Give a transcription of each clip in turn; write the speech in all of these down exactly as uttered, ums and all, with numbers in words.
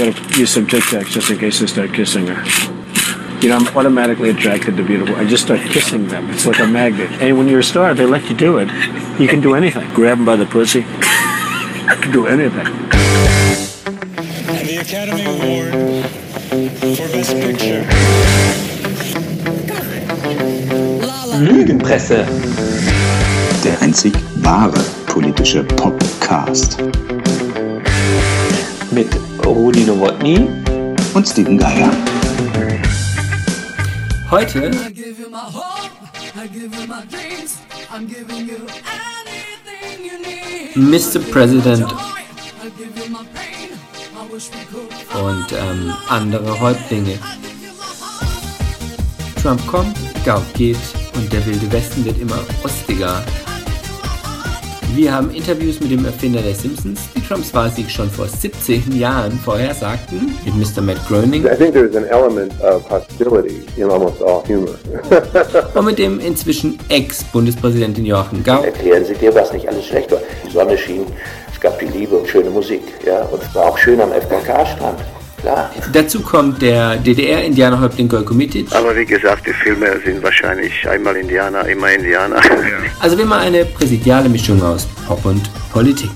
gonna use some Tic Tacs just in case I start kissing her. You know, I'm automatically attracted to beautiful. I just start kissing them. It's like a magnet. And when you're a star, they let you do it. You can do anything. Grab them by the pussy. I can do anything. And the Academy Award for Best Picture. Lügenpresse. Der einzig wahre politische Podcast. Mit Rudi Nowotny und Steven Geier. Heute Mister President und ähm, andere Häuptlinge. Trump kommt, Gau geht und der Wilde Westen wird immer ostiger. Wir haben Interviews mit dem Erfinder der Simpsons, die Trumps Wahlsieg schon vor siebzehn Jahren vorhersagten, mit Mister Matt Groening. I think there's an element of hostility in almost all humor. Und mit dem inzwischen Ex-Bundespräsidenten Joachim Gau. Erklären Sie dir, was nicht alles schlecht war. Die Sonne schien, es gab die Liebe und schöne Musik. Ja, und es war auch schön am F K K-Strand. Klar. Dazu kommt der D D R-Indianerhäuptling Gojko Mitić. Aber wie gesagt, die Filme sind wahrscheinlich einmal Indianer, immer Indianer. Also wie immer eine präsidiale Mischung aus Pop und Politik.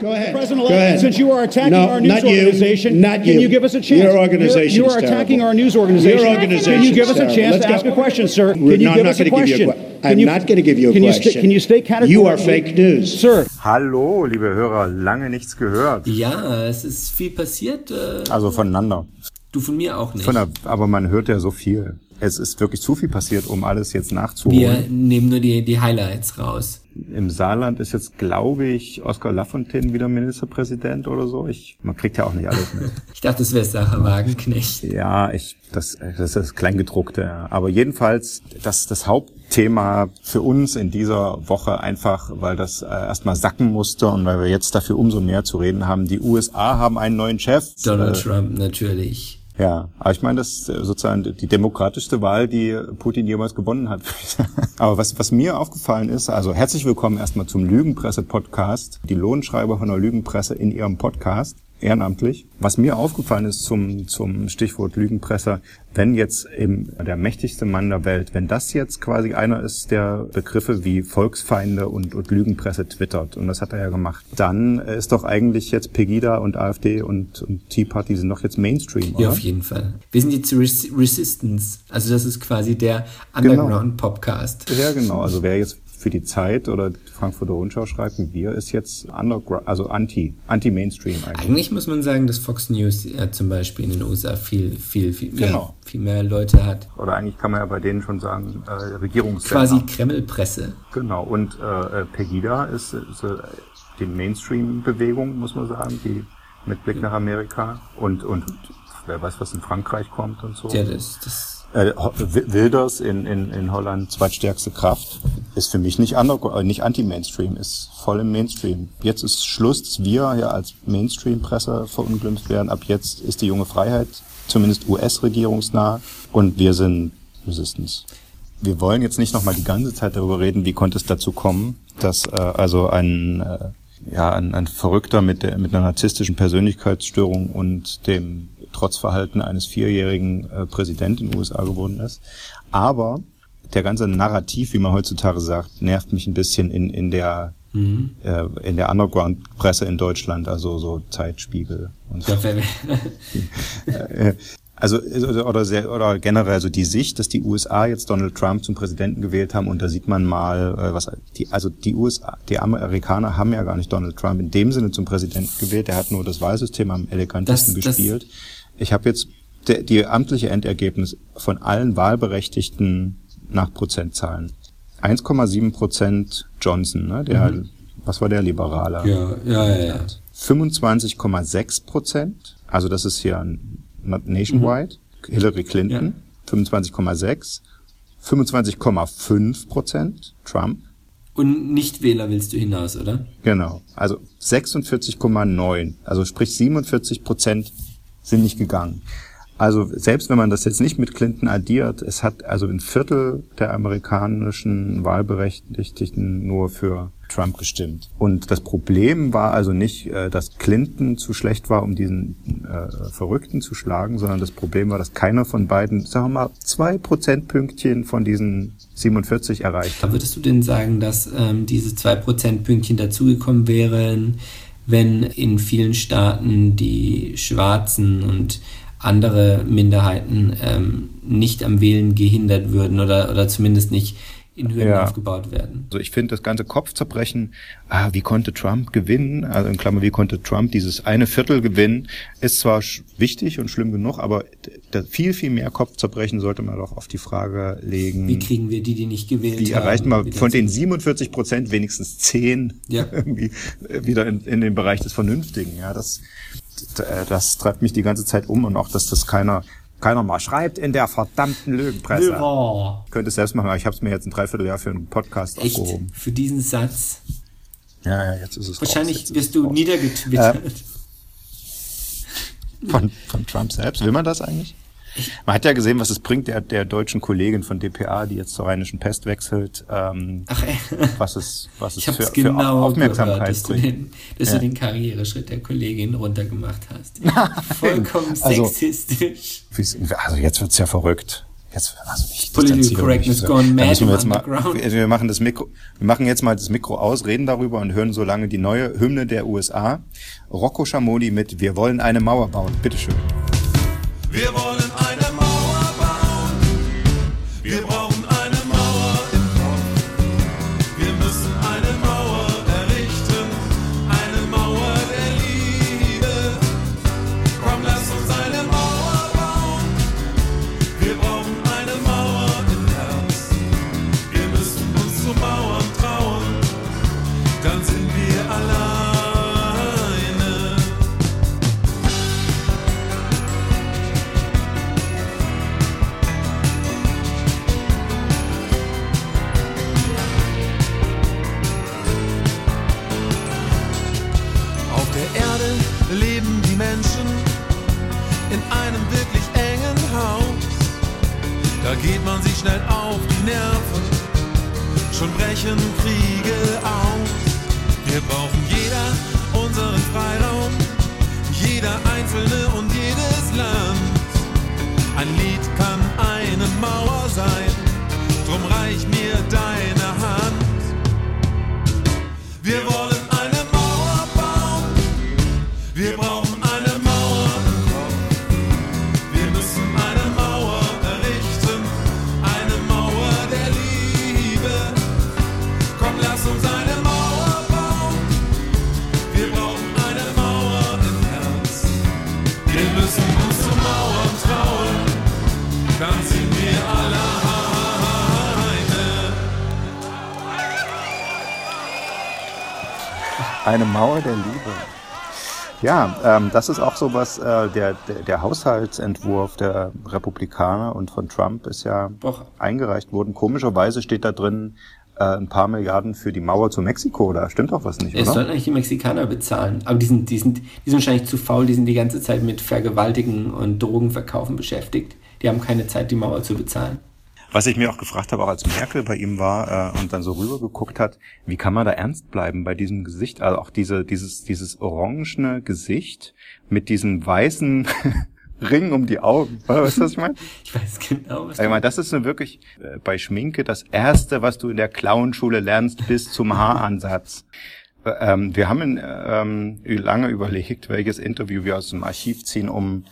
Go ahead. President Elect, since you are attacking no, our news not organization, you. Not can you. you give us a chance? Your organization You are attacking terrible. our news organization. Your organization can you give us a chance Let's to ask a question, sir? Can you give us a question? I'm not going to give you a question. You, you, st- can you stay categorically? You are fake news. Sir. Hallo, liebe Hörer, lange nichts gehört. Ja, es ist viel passiert. Äh, also voneinander. Du von mir auch nicht. Von der, aber man hört ja so viel. Es ist wirklich zu viel passiert, um alles jetzt nachzuholen. Wir nehmen nur die, die Highlights raus. Im Saarland ist jetzt, glaube ich, Oscar Lafontaine wieder Ministerpräsident oder so. Ich, man kriegt ja auch nicht alles mit. Ich dachte, das wäre Sahra Wagenknecht. Ja, ich, das, das ist das Kleingedruckte. Aber jedenfalls, das, das Hauptthema für uns in dieser Woche einfach, weil das äh, erstmal sacken musste und weil wir jetzt dafür umso mehr zu reden haben. Die U S A haben einen neuen Chef. Donald äh, Trump natürlich. Ja, aber ich meine, das ist sozusagen die demokratischste Wahl, die Putin jemals gewonnen hat. Aber was was mir aufgefallen ist, also herzlich willkommen erstmal zum Lügenpresse-Podcast, die Lohnschreiber von der Lügenpresse in ihrem Podcast, ehrenamtlich. Was mir aufgefallen ist zum zum Stichwort Lügenpresse, wenn jetzt eben der mächtigste Mann der Welt, wenn das jetzt quasi einer ist, der Begriffe wie Volksfeinde und, und Lügenpresse twittert, und das hat er ja gemacht, dann ist doch eigentlich jetzt Pegida und AfD und, und Tea Party sind doch jetzt Mainstream, oder? Ja, auf jeden Fall. Wir sind jetzt Res- Resistance, also das ist quasi der Underground-Podcast. Genau. Ja, genau, also wer jetzt für die Zeit oder die Frankfurter Rundschau schreibt, wir ist jetzt Underground, also Anti, Anti-Mainstream eigentlich. Eigentlich muss man sagen, dass Fox News ja zum Beispiel in den U S A viel, viel, viel mehr, genau. viel mehr Leute hat. Oder eigentlich kann man ja bei denen schon sagen, äh, Regierungssender. Quasi Kremlpresse. Genau, und äh, Pegida ist, ist äh, die Mainstream-Bewegung, muss man sagen, die mit Blick nach Amerika und, und wer weiß, was in Frankreich kommt und so. Ja, das, das Äh, Wilders in, in, in Holland, zweitstärkste Kraft, ist für mich nicht, under, nicht anti-Mainstream, ist voll im Mainstream. Jetzt ist Schluss, dass wir ja als Mainstream-Presse verunglimpft werden. Ab jetzt ist die junge Freiheit zumindest U S-regierungsnah und wir sind Resistance. Wir wollen jetzt nicht nochmal die ganze Zeit darüber reden, wie konnte es dazu kommen, dass äh, also ein... Äh, Ja, ein, ein Verrückter mit, der, mit einer narzisstischen Persönlichkeitsstörung und dem Trotzverhalten eines vierjährigen äh, Präsidenten in den U S A geworden ist. Aber der ganze Narrativ, wie man heutzutage sagt, nervt mich ein bisschen in, in der mhm. äh, in der Underground-Presse in Deutschland, also so Zeitspiegel und so. Also oder, sehr, oder generell so die Sicht, dass die U S A jetzt Donald Trump zum Präsidenten gewählt haben und da sieht man mal, was die also die U S A, die Amerikaner haben ja gar nicht Donald Trump in dem Sinne zum Präsidenten gewählt, der hat nur das Wahlsystem am elegantesten das, gespielt. Das ich habe jetzt die, die amtliche Endergebnis von allen Wahlberechtigten nach Prozentzahlen. eins Komma sieben Prozent Johnson, ne? Der mhm. was war der Liberale? Ja, ja, ja. ja. fünfundzwanzig Komma sechs Prozent, also das ist hier ein nationwide, mhm. Hillary Clinton, ja. fünfundzwanzig Komma sechs, fünfundzwanzig Komma fünf Prozent, Trump. Und Nichtwähler willst du hinaus, oder? Genau, also sechsundvierzig Komma neun, also sprich siebenundvierzig Prozent sind nicht gegangen. Also selbst wenn man das jetzt nicht mit Clinton addiert, es hat also ein Viertel der amerikanischen Wahlberechtigten nur für Trump gestimmt. Und das Problem war also nicht, dass Clinton zu schlecht war, um diesen äh, Verrückten zu schlagen, sondern das Problem war, dass keiner von beiden, sagen wir mal, zwei Prozentpünktchen von diesen siebenundvierzig erreicht hat. Würdest du denn sagen, dass ähm, diese zwei Prozentpünktchen dazugekommen wären, wenn in vielen Staaten die Schwarzen und andere Minderheiten ähm, nicht am Wählen gehindert würden oder, oder zumindest nicht in Höhen ja. aufgebaut werden? Also ich finde das ganze Kopfzerbrechen, ah, wie konnte Trump gewinnen, also in Klammer, wie konnte Trump dieses eine Viertel gewinnen, ist zwar sch- wichtig und schlimm genug, aber viel, viel mehr Kopfzerbrechen sollte man doch auf die Frage legen. Wie kriegen wir die, die nicht gewählt haben? Wie erreichen wir von den siebenundvierzig Prozent wenigstens zehn ja. irgendwie wieder in, in den Bereich des Vernünftigen, ja, das... Das treibt mich die ganze Zeit um und auch, dass das keiner, keiner mal schreibt in der verdammten Lügenpresse. Lüber. Ich könnte es selbst machen, aber ich habe es mir jetzt ein Dreivierteljahr für einen Podcast Echt? aufgehoben. Für diesen Satz? Ja, ja, jetzt ist es Wahrscheinlich raus, jetzt wirst ist du raus. niedergetwittert. Ähm, von, von Trump selbst? Will man das eigentlich? Man hat ja gesehen, was es bringt, der, der deutschen Kollegin von D P A, die jetzt zur Rheinischen Pest wechselt, ähm, Ach, was es, was es für, genau für Aufmerksamkeit gehört, dass bringt. Du den, dass ja. du den Karriereschritt der Kollegin runtergemacht hast. Vollkommen also, sexistisch. Also jetzt wird's ja verrückt. Jetzt, also ich Political correctness so. gone mad im Underground. Wir, wir, machen das Mikro, wir machen jetzt mal das Mikro aus, reden darüber und hören so lange die neue Hymne der U S A. Rocko Schamoni mit Wir wollen eine Mauer bauen. Bitteschön. Wir wollen eine Mauer bauen. Wir brauchen eine Mauer im Kopf. Wir müssen eine Mauer errichten. Eine Mauer der Liebe. Komm, lass uns eine Mauer bauen. Wir brauchen eine Mauer im Herz. Wir müssen uns zu Mauern trauen. Dann sind wir allein. Leben die Menschen in einem wirklich engen Haus. Da geht man sich schnell auf die Nerven, schon brechen Kriege aus. Wir brauchen jeder unseren Freiraum, jeder Einzelne und jedes Land. Ein Lied kann eine Mauer sein, drum reich mir deine Hand. Wir wollen eine Mauer bauen. Wir brauchen eine Mauer im Kopf. Wir müssen eine Mauer errichten. Eine Mauer der Liebe. Komm, lass uns eine Mauer bauen. Wir brauchen eine Mauer im Herz. Wir müssen uns zu Mauern trauen. Dann sind wir alleine. Eine Mauer der Liebe. Ja, ähm, das ist auch sowas, äh, der, der, der Haushaltsentwurf der Republikaner und von Trump ist ja Doch. eingereicht worden. Komischerweise steht da drin äh, ein paar Milliarden für die Mauer zu Mexiko. Da stimmt doch was nicht, oder? Es sollten eigentlich die Mexikaner bezahlen. Aber die sind, die, sind, die sind wahrscheinlich zu faul. Die sind die ganze Zeit mit Vergewaltigen und Drogenverkaufen beschäftigt. Die haben keine Zeit, die Mauer zu bezahlen. Was ich mir auch gefragt habe, auch als Merkel bei ihm war äh, und dann so rübergeguckt hat, wie kann man da ernst bleiben bei diesem Gesicht? Also auch diese dieses dieses orangene Gesicht mit diesem weißen Ring um die Augen. Weißt du, was ich meine? Ich weiß genau, was ich meine. Das ist so wirklich äh, bei Schminke das Erste, was du in der Clownschule lernst, bis zum Haaransatz. Ähm, wir haben ähm, lange überlegt, welches Interview wir aus dem Archiv ziehen, um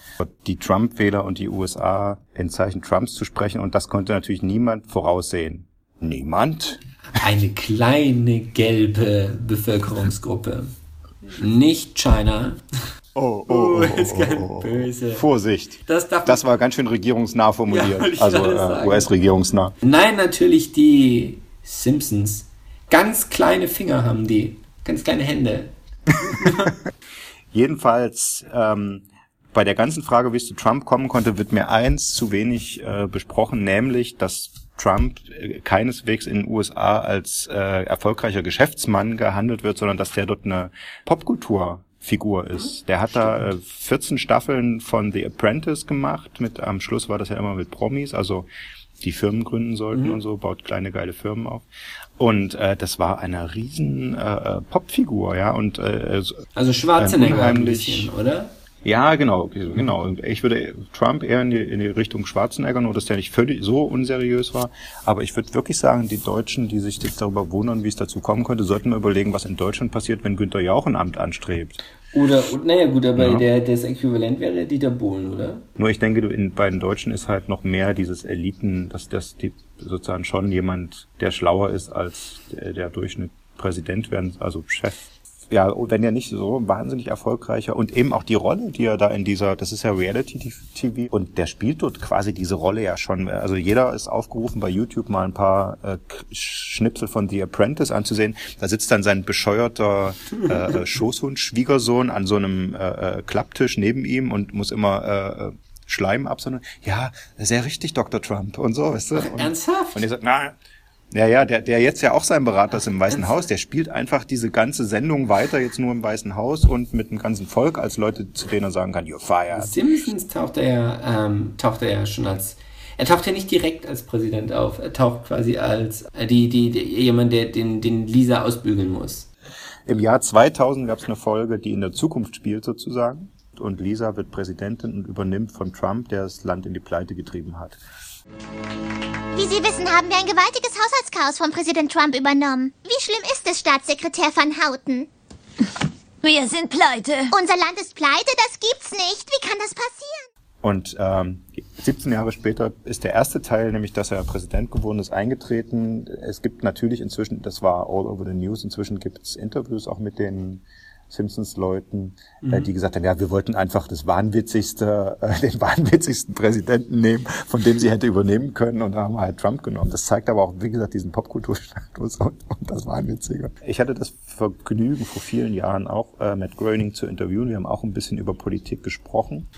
die Trump-Wähler und die U S A in Zeichen Trumps zu sprechen. Und das konnte natürlich niemand voraussehen. Niemand? Eine kleine gelbe Bevölkerungsgruppe. Nicht China. Oh, oh, oh, oh, ist ganz oh, oh. böse. Vorsicht. Das, darf das war ganz schön regierungsnah formuliert. Ja, also äh, U S-regierungsnah. Nein, natürlich die Simpsons. Ganz kleine Finger haben die. Ganz kleine Hände. Jedenfalls, ähm, bei der ganzen Frage, wie es zu Trump kommen konnte, wird mir eins zu wenig äh, besprochen, nämlich, dass Trump äh, keineswegs in den U S A als äh, erfolgreicher Geschäftsmann gehandelt wird, sondern dass der dort eine Popkultur Figur ist. Der hat da äh, vierzehn Staffeln von The Apprentice gemacht, mit am Schluss war das ja immer mit Promis, also die Firmen gründen sollten, mhm, und so, baut kleine geile Firmen auf. Und äh, das war eine riesen äh, Popfigur, ja, und äh, also Schwarzenegger äh, ein bisschen, oder? Ja, genau, genau. Ich würde Trump eher in die, in die Richtung Schwarzenegger, nur dass der nicht völlig so unseriös war. Aber ich würde wirklich sagen, die Deutschen, die sich jetzt darüber wundern, wie es dazu kommen könnte, sollten mal überlegen, was in Deutschland passiert, wenn Günther Jauch ein Amt anstrebt. Oder, naja gut, aber ja, der, das Äquivalent wäre der Dieter Bohlen, oder? Nur ich denke, in, bei den Deutschen ist halt noch mehr dieses Eliten, dass das die, sozusagen schon jemand, der schlauer ist als der, der Durchschnitt, Präsident werden, also Chef. Ja, wenn ja nicht so wahnsinnig erfolgreicher, und eben auch die Rolle, die er da in dieser, das ist ja Reality-T V, und der spielt dort quasi diese Rolle ja schon, also jeder ist aufgerufen, bei YouTube mal ein paar äh, Schnipsel von The Apprentice anzusehen, da sitzt dann sein bescheuerter äh, Schoßhund-Schwiegersohn an so einem äh, Klapptisch neben ihm und muss immer äh, Schleim absondern, ja, sehr richtig, Doktor Trump und so, weißt du. Und, ernsthaft? Und ich sag, na, ja, ja, der, der jetzt ja auch sein Berater ist im Weißen Haus, der spielt einfach diese ganze Sendung weiter, jetzt nur im Weißen Haus und mit dem ganzen Volk, als Leute, zu denen er sagen kann, you're fired. Simpsons taucht er, ähm, taucht er ja schon als, er taucht ja nicht direkt als Präsident auf, er taucht quasi als äh, die, die, die, jemand, der den, den Lisa ausbügeln muss. Im Jahr zweitausend gab es eine Folge, die in der Zukunft spielt sozusagen, und Lisa wird Präsidentin und übernimmt von Trump, der das Land in die Pleite getrieben hat. Wie Sie wissen, haben wir ein gewaltiges Haushaltschaos von Präsident Trump übernommen. Wie schlimm ist es, Staatssekretär Van Houten? Wir sind pleite. Unser Land ist pleite? Das gibt's nicht. Wie kann das passieren? Und ähm, siebzehn Jahre später ist der erste Teil, nämlich dass er Präsident geworden ist, eingetreten. Es gibt natürlich inzwischen, das war all over the news, inzwischen gibt's Interviews auch mit den Simpsons-Leuten, mhm, äh, die gesagt haben, ja, wir wollten einfach das wahnwitzigste, äh, den wahnwitzigsten Präsidenten nehmen, von dem sie hätte übernehmen können, und da haben wir halt Trump genommen. Das zeigt aber auch, wie gesagt, diesen Popkulturstatus und, und das Wahnwitzige. Ich hatte das Vergnügen, vor vielen Jahren auch äh, Matt Groening zu interviewen. Wir haben auch ein bisschen über Politik gesprochen.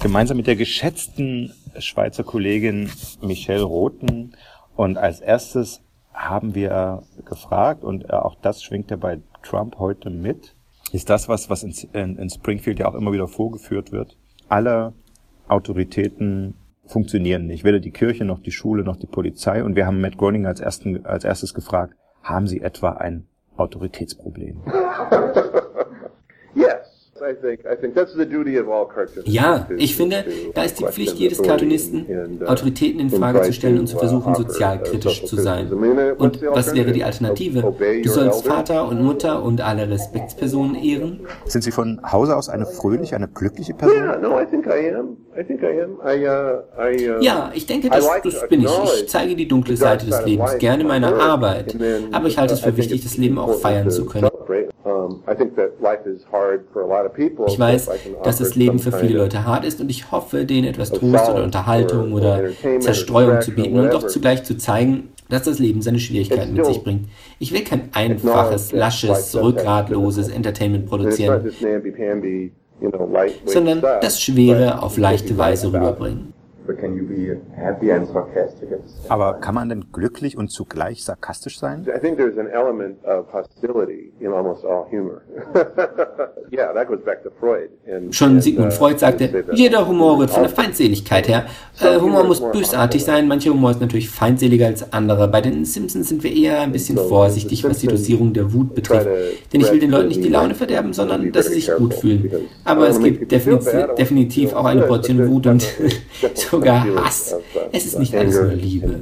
Gemeinsam mit der geschätzten Schweizer Kollegin Michelle Rothen. Und als erstes haben wir gefragt, und äh, auch das schwingt ja bei Trump heute mit, ist das, was, was in, in, in Springfield ja auch immer wieder vorgeführt wird. Alle Autoritäten funktionieren nicht. Weder die Kirche, noch die Schule, noch die Polizei. Und wir haben Matt Groening als, ersten, als erstes gefragt, haben Sie etwa ein Autoritätsproblem? Ja, ich finde, da ist die Pflicht jedes Cartoonisten, Autoritäten in Frage zu stellen und zu versuchen, sozialkritisch zu sein. Und was wäre die Alternative? Du sollst Vater und Mutter und alle Respektspersonen ehren? Sind Sie von Hause aus eine fröhliche, eine glückliche Person? Ja, ich denke, das, das bin ich. Ich zeige die dunkle Seite des Lebens gerne meiner Arbeit. Aber ich halte es für wichtig, das Leben auch feiern zu können. Ich weiß, dass das Leben für viele Leute hart ist, und ich hoffe, denen etwas Trost oder Unterhaltung oder Zerstreuung zu bieten und doch zugleich zu zeigen, dass das Leben seine Schwierigkeiten mit sich bringt. Ich will kein einfaches, lasches, rückgratloses Entertainment produzieren, sondern das Schwere auf leichte Weise rüberbringen. Aber kann man denn glücklich und zugleich sarkastisch sein? Schon Sigmund Freud sagte, jeder Humor wird von der Feindseligkeit her. Äh, Humor muss bösartig sein, mancher Humor ist natürlich feindseliger als andere. Bei den Simpsons sind wir eher ein bisschen vorsichtig, was die Dosierung der Wut betrifft. Denn ich will den Leuten nicht die Laune verderben, sondern dass sie sich gut fühlen. Aber es gibt definitiv, definitiv auch eine Portion Wut und sogar Hass. Es ist nicht alles nur Liebe.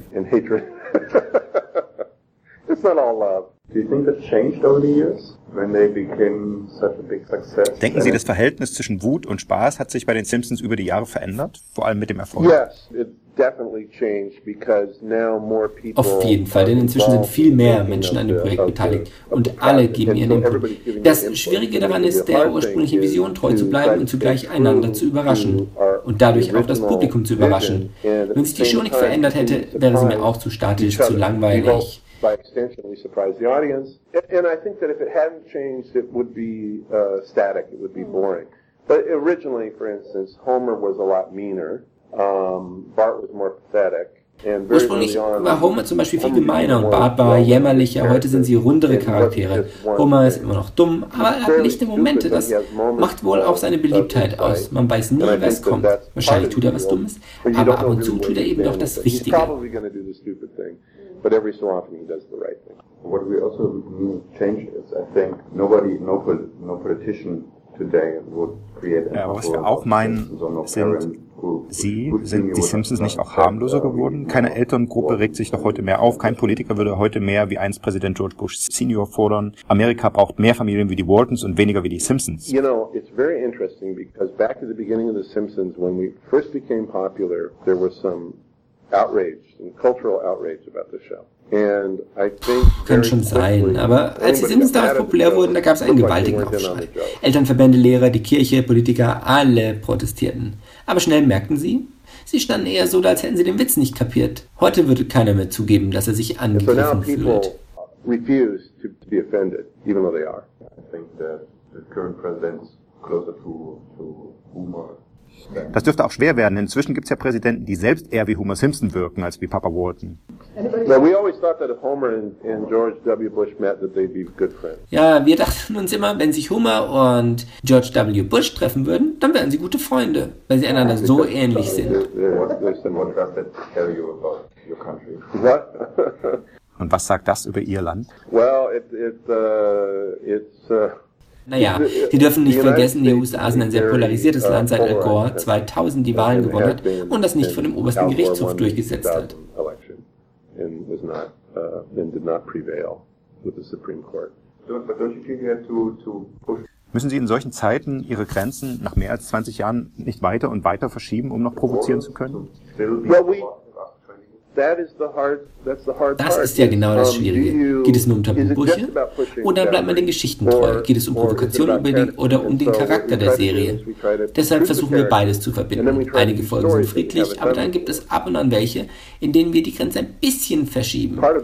Denken Sie, das Verhältnis zwischen Wut und Spaß hat sich bei den Simpsons über die Jahre verändert? Vor allem mit dem Erfolg? Auf jeden Fall, denn inzwischen sind viel mehr Menschen an dem Projekt beteiligt und alle geben ihren Input. Das Schwierige daran ist, der ursprünglichen Vision treu zu bleiben und zugleich einander zu überraschen und dadurch auch das Publikum zu überraschen. Wenn sich die Show nicht verändert hätte, wäre sie mir auch zu statisch, zu langweilig. By extension, we surprise the audience. And, and I think that if it hadn't changed, it would be uh, static. It would be boring. But originally, for instance, Homer was a lot meaner. Um, Bart was more pathetic. Ursprünglich war Homer zum Beispiel viel gemeiner und Bart war jämmerlicher, heute sind sie rundere Charaktere. Homer ist immer noch dumm, aber er hat lichte Momente, das macht wohl auch seine Beliebtheit aus. Man weiß nie, was kommt. Wahrscheinlich tut er was Dummes, aber ab und zu tut er eben doch das Richtige. But every so often he does the right thing. What we also need to change is, I think, nobody, no, no politician today would create a ja, was wir auch meinen, sind sie, sind die Simpsons nicht auch harmloser geworden? Keine Elterngruppe regt sich doch heute mehr auf. Kein Politiker würde heute mehr wie einst Präsident George Bush Senior fordern. Amerika braucht mehr Familien wie die Waltons und weniger wie die Simpsons. You know, it's very interesting because back to the beginning of the Simpsons, when we first became popular, there was some outrage, some cultural outrage about the show. And I think kann schon sein, aber als die Simpsons damals populär wurden, da gab es einen gewaltigen Aufschrei. Elternverbände, Lehrer, die Kirche, Politiker, alle protestierten. Aber schnell merkten sie, sie standen eher so da, als hätten sie den Witz nicht kapiert. Heute würde keiner mehr zugeben, dass er sich angegriffen fühlt. Refuse to be offended, even though they are. I think that the current president's closer to, to humor. Das dürfte auch schwer werden. Inzwischen gibt es ja Präsidenten, die selbst eher wie Homer Simpson wirken, als wie Papa Walton. Ja, wir dachten uns immer, wenn sich Homer und George W. Bush treffen würden, dann wären sie gute Freunde, weil sie einander so ähnlich sind. Und was sagt das über ihr Land? Well, it, it, uh, it's... Uh Naja, die dürfen nicht vergessen, die U S A sind ein sehr polarisiertes Land, seit Al Gore zweitausend die Wahlen gewonnen hat und das nicht von dem obersten Gerichtshof durchgesetzt hat. Müssen Sie in solchen Zeiten Ihre Grenzen nach mehr als zwanzig Jahren nicht weiter und weiter verschieben, um noch provozieren zu können? Das ist ja genau das Schwierige. Geht es nur um Tabubrüche? Oder bleibt man den Geschichten treu? Geht es um Provokationen über den, oder um den Charakter der Serie? Deshalb versuchen wir beides zu verbinden. Einige Folgen sind friedlich, aber dann gibt es ab und an welche, in denen wir die Grenze ein bisschen verschieben. Teil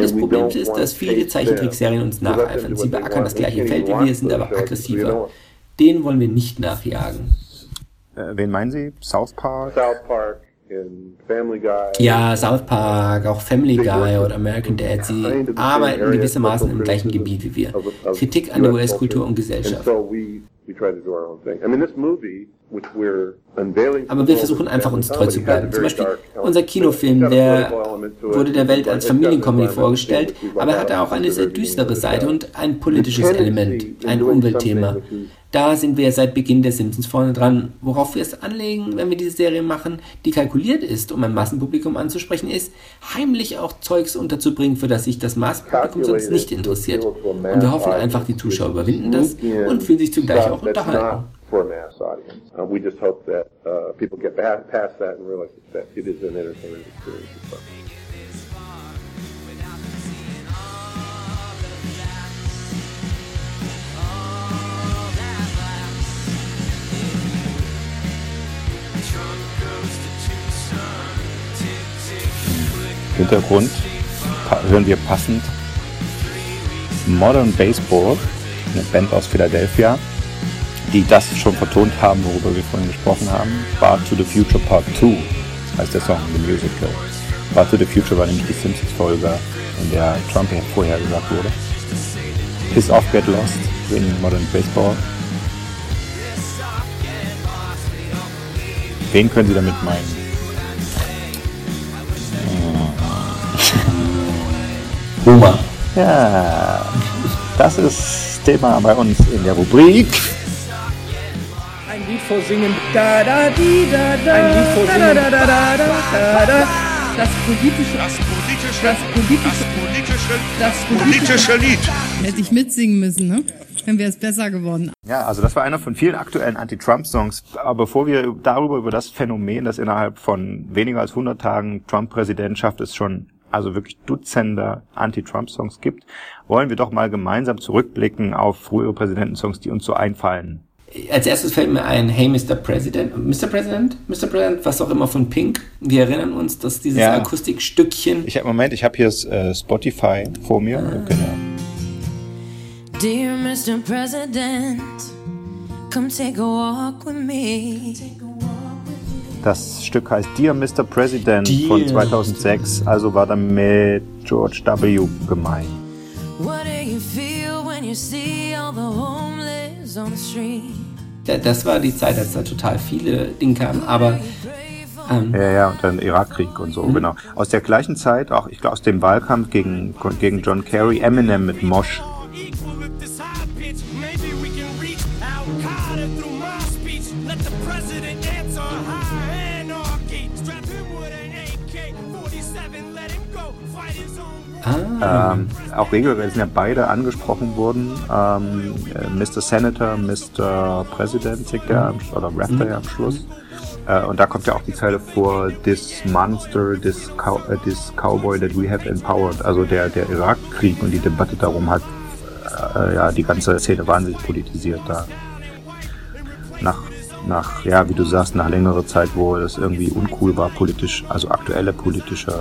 des Problems ist, dass viele Zeichentrickserien uns nacheifern. Sie beackern das gleiche Feld wie wir, sind aber aggressiver. Den wollen wir nicht nachjagen. Äh, wen meinen Sie? South Park? South Park in Family Guy. Ja, South Park, auch Family Guy oder American Dad. Sie arbeiten gewissermaßen im gleichen Gebiet wie wir. Kritik an der U S-Kultur und Gesellschaft. Aber wir versuchen einfach, uns treu zu bleiben. Zum Beispiel unser Kinofilm, der wurde der Welt als Familiencomedy vorgestellt, aber hatte auch eine sehr düstere Seite und ein politisches Element, ein Umweltthema. Da sind wir seit Beginn der Simpsons vorne dran. Worauf wir es anlegen, wenn wir diese Serie machen, die kalkuliert ist, um ein Massenpublikum anzusprechen, ist, heimlich auch Zeugs unterzubringen, für das sich das Massenpublikum sonst nicht interessiert. Und wir hoffen einfach, die Zuschauer überwinden das und fühlen sich zugleich auch unterhalten. Hintergrund hören wir passend Modern Baseball, eine Band aus Philadelphia, die das schon vertont haben, worüber wir vorhin gesprochen haben, war To The Future Part two, das heißt der Song The Musical. War To The Future war nämlich die Simpsons-Folge, in der Trump vorher gesagt wurde. Piss Off, Get Lost in Modern Baseball. Wen können Sie damit meinen? Homer. Ja, das ist Thema bei uns in der Rubrik. Ein Lied vorsingen. Da, da, di, da, da. Ein Lied vorsingen. Da, da, da, da, da, da. Das politische, das politische, das politische, das politische, das politische Lied. Hätte ich mitsingen müssen, ne? Dann wäre es besser geworden. Ja, also das war einer von vielen aktuellen Anti-Trump-Songs. Aber bevor wir darüber, über das Phänomen, dass innerhalb von weniger als hundert Tagen Trump-Präsidentschaft ist schon also wirklich Dutzende Anti-Trump-Songs gibt, wollen wir doch mal gemeinsam zurückblicken auf frühere Präsidentensongs, die uns so einfallen. Als erstes fällt mir ein Hey Mister President, Mister President, Mister President, was auch immer von Pink. Wir erinnern uns, dass dieses ja. Akustikstückchen... Ich hab, Moment, ich habe hier äh, Spotify vor mir. Ah. Genau. Dear Mister President, Das Stück heißt Dear Mister President Dear. von zweitausendsechs, also war damit George W. gemeint. Ja, das war die Zeit, als da total viele Dinge kamen, aber... Ähm, ja, ja, und dann Irakkrieg und so, mhm. genau. Aus der gleichen Zeit, auch ich glaube aus dem Wahlkampf gegen, gegen John Kerry, Eminem mit Mosh. Ah. Ähm, auch regelrecht sind ja beide angesprochen worden. Ähm, Mister Senator, Mister President singt ja oder rappt ja am Schluss. Äh, und da kommt ja auch die Zeile vor: This monster, this, cow- uh, this cowboy that we have empowered. Also der, der Irakkrieg und die Debatte darum hat äh, ja die ganze Szene wahnsinnig politisiert da. Nach, nach, ja, wie du sagst, nach längerer Zeit, wo das irgendwie uncool war, politisch, also aktuelle politische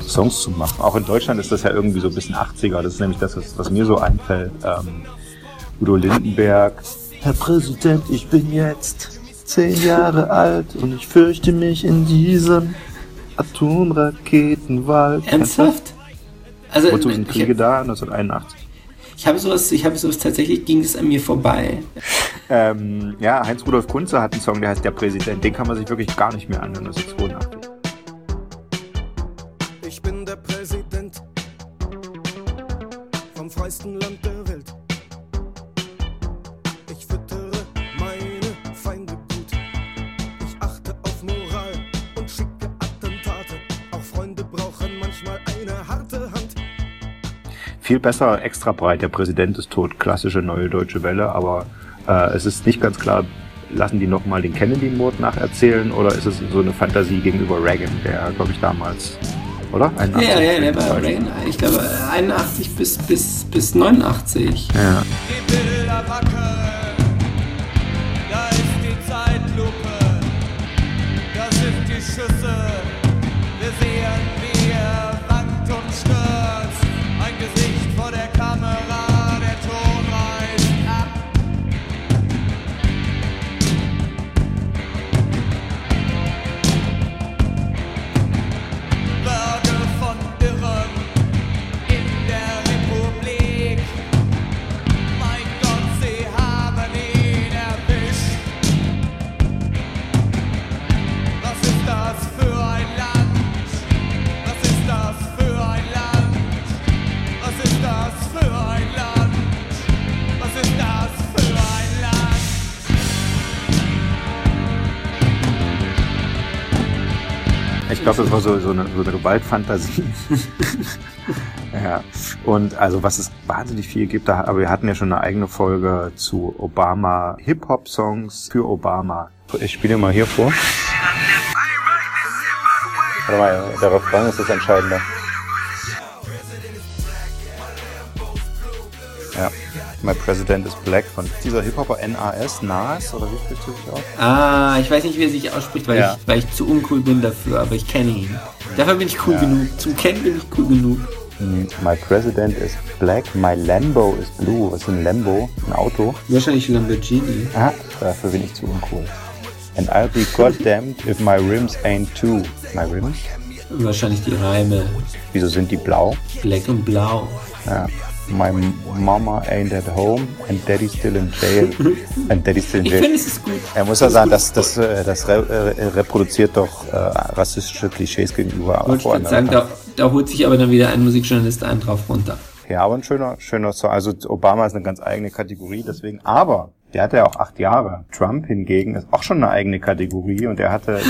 Songs zu machen. Auch in Deutschland ist das ja irgendwie so ein bisschen achtziger. Das ist nämlich das, was, was mir so einfällt. Ähm, Udo Lindenberg. Herr Präsident, ich bin jetzt zehn Jahre alt und ich fürchte mich in diesem Atomraketenwald. Ernsthaft? Also, wozu sind Kriege da? neunzehnhunderteinundachtzig. Ich habe sowas, ich habe sowas, tatsächlich ging es an mir vorbei. Ähm, ja, Heinz-Rudolf Kunze hat einen Song, der heißt Der Präsident. Den kann man sich wirklich gar nicht mehr anhören. Das ist zweiundachtzig. Ich bin der Präsident vom freisten Land der Welt. Ich füttere meine Feinde gut. Ich achte auf Moral und schicke Attentate. Auch Freunde brauchen manchmal eine harte Hand. Viel besser, extra breit. Der Präsident ist tot. Klassische Neue Deutsche Welle. Aber äh, es ist nicht ganz klar, lassen die nochmal den Kennedy-Mord nacherzählen oder ist es so eine Fantasie gegenüber Reagan, der, glaube ich, damals... Oder? einundachtzig Ja, ja, der war Reagan. Ich glaube, einundachtzig bis, bis, bis neunundachtzig. Ja. Die Bilder wackeln, da ist die Zeitlupe, da sind die Schüsse, wir sehen, wie er wankt und stürzt, ein Gesicht vor der Kamera, der Ton reißt ab. Blau. Ich glaube, das war so, so, eine, so eine Gewaltfantasie. Ja. Und also was es wahnsinnig viel gibt, da, aber wir hatten ja schon eine eigene Folge zu Obama, Hip-Hop-Songs für Obama. Ich spiele mal hier vor. Warte mal, der Refrain ist das Entscheidende. Ja, My President is Black von dieser Hip-Hopper N A S, N A S, oder wie spricht er sich aus? Ah, ich weiß nicht, wie er sich ausspricht, weil, ja. ich, weil ich zu uncool bin dafür, aber ich kenne ihn. Dafür bin ich cool ja. genug, zum Kennen bin ich cool genug. My President is Black, My Lambo is Blue. Was ist ein Lambo? Ein Auto? Wahrscheinlich Lamborghini. Ah, dafür bin ich zu uncool. And I'll be goddamned if my rims ain't too. My rims? Wahrscheinlich die Reime. Wieso sind die blau? Black und blau. Ja. My mama ain't at home and daddy's still in jail. And daddy's still in jail. Ich finde, es ist gut. Er muss ja sagen, das, das, das, das re, äh, reproduziert doch äh, rassistische Klischees gegenüber. Ich würde sagen, da, da holt sich aber dann wieder ein Musikjournalist einen drauf runter. Ja, aber ein schöner, schöner Song. Also Obama ist eine ganz eigene Kategorie, deswegen. Aber der hatte ja auch acht Jahre. Trump hingegen ist auch schon eine eigene Kategorie und er hatte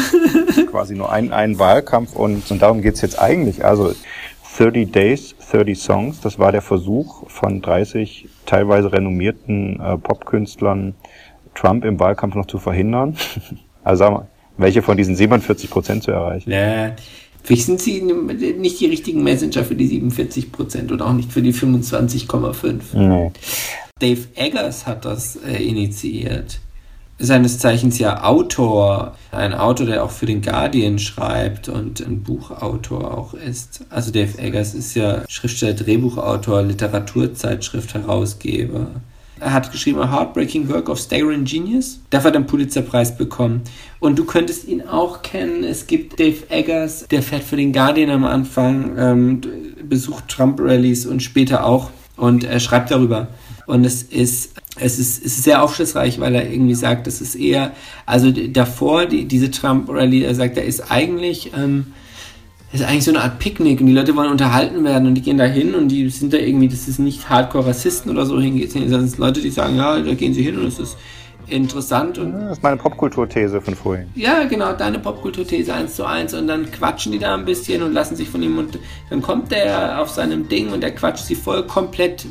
quasi nur einen, einen Wahlkampf und, und darum geht's jetzt eigentlich. Also thirty Days, thirty Songs, das war der Versuch von dreißig teilweise renommierten äh, Popkünstlern, Trump im Wahlkampf noch zu verhindern. Also sagen wir, welche von diesen siebenundvierzig Prozent zu erreichen? Ja, vielleicht sind sie nicht die richtigen Messenger für die siebenundvierzig Prozent und auch nicht für die fünfundzwanzig Komma fünf. Nee. Dave Eggers hat das äh, initiiert. Seines Zeichens ja Autor, ein Autor, der auch für den Guardian schreibt und ein Buchautor auch ist. Also Dave Eggers ist ja Schriftsteller, Drehbuchautor, Literaturzeitschrift-Herausgeber. Er hat geschrieben, A Heartbreaking Work of Staggering Genius. Dafür hat er einen Pulitzerpreis bekommen. Und du könntest ihn auch kennen. Es gibt Dave Eggers, der fährt für den Guardian am Anfang, ähm, besucht Trump-Rallies und später auch. Und er schreibt darüber. Und es ist, es ist, es ist sehr aufschlussreich, weil er irgendwie sagt, das ist eher, also davor, die, diese Trump-Rallye, er sagt, er ist eigentlich... Ähm, Das ist eigentlich so eine Art Picknick und die Leute wollen unterhalten werden und die gehen da hin und die sind da irgendwie, das ist nicht Hardcore-Rassisten oder so hingehen, sondern es sind Leute, die sagen, ja, da gehen sie hin und es ist interessant. Und das ist meine Popkulturthese von vorhin. Ja, genau, deine Popkulturthese eins zu eins und dann quatschen die da ein bisschen und lassen sich von ihm und dann kommt der auf seinem Ding und der quatscht sie voll komplett,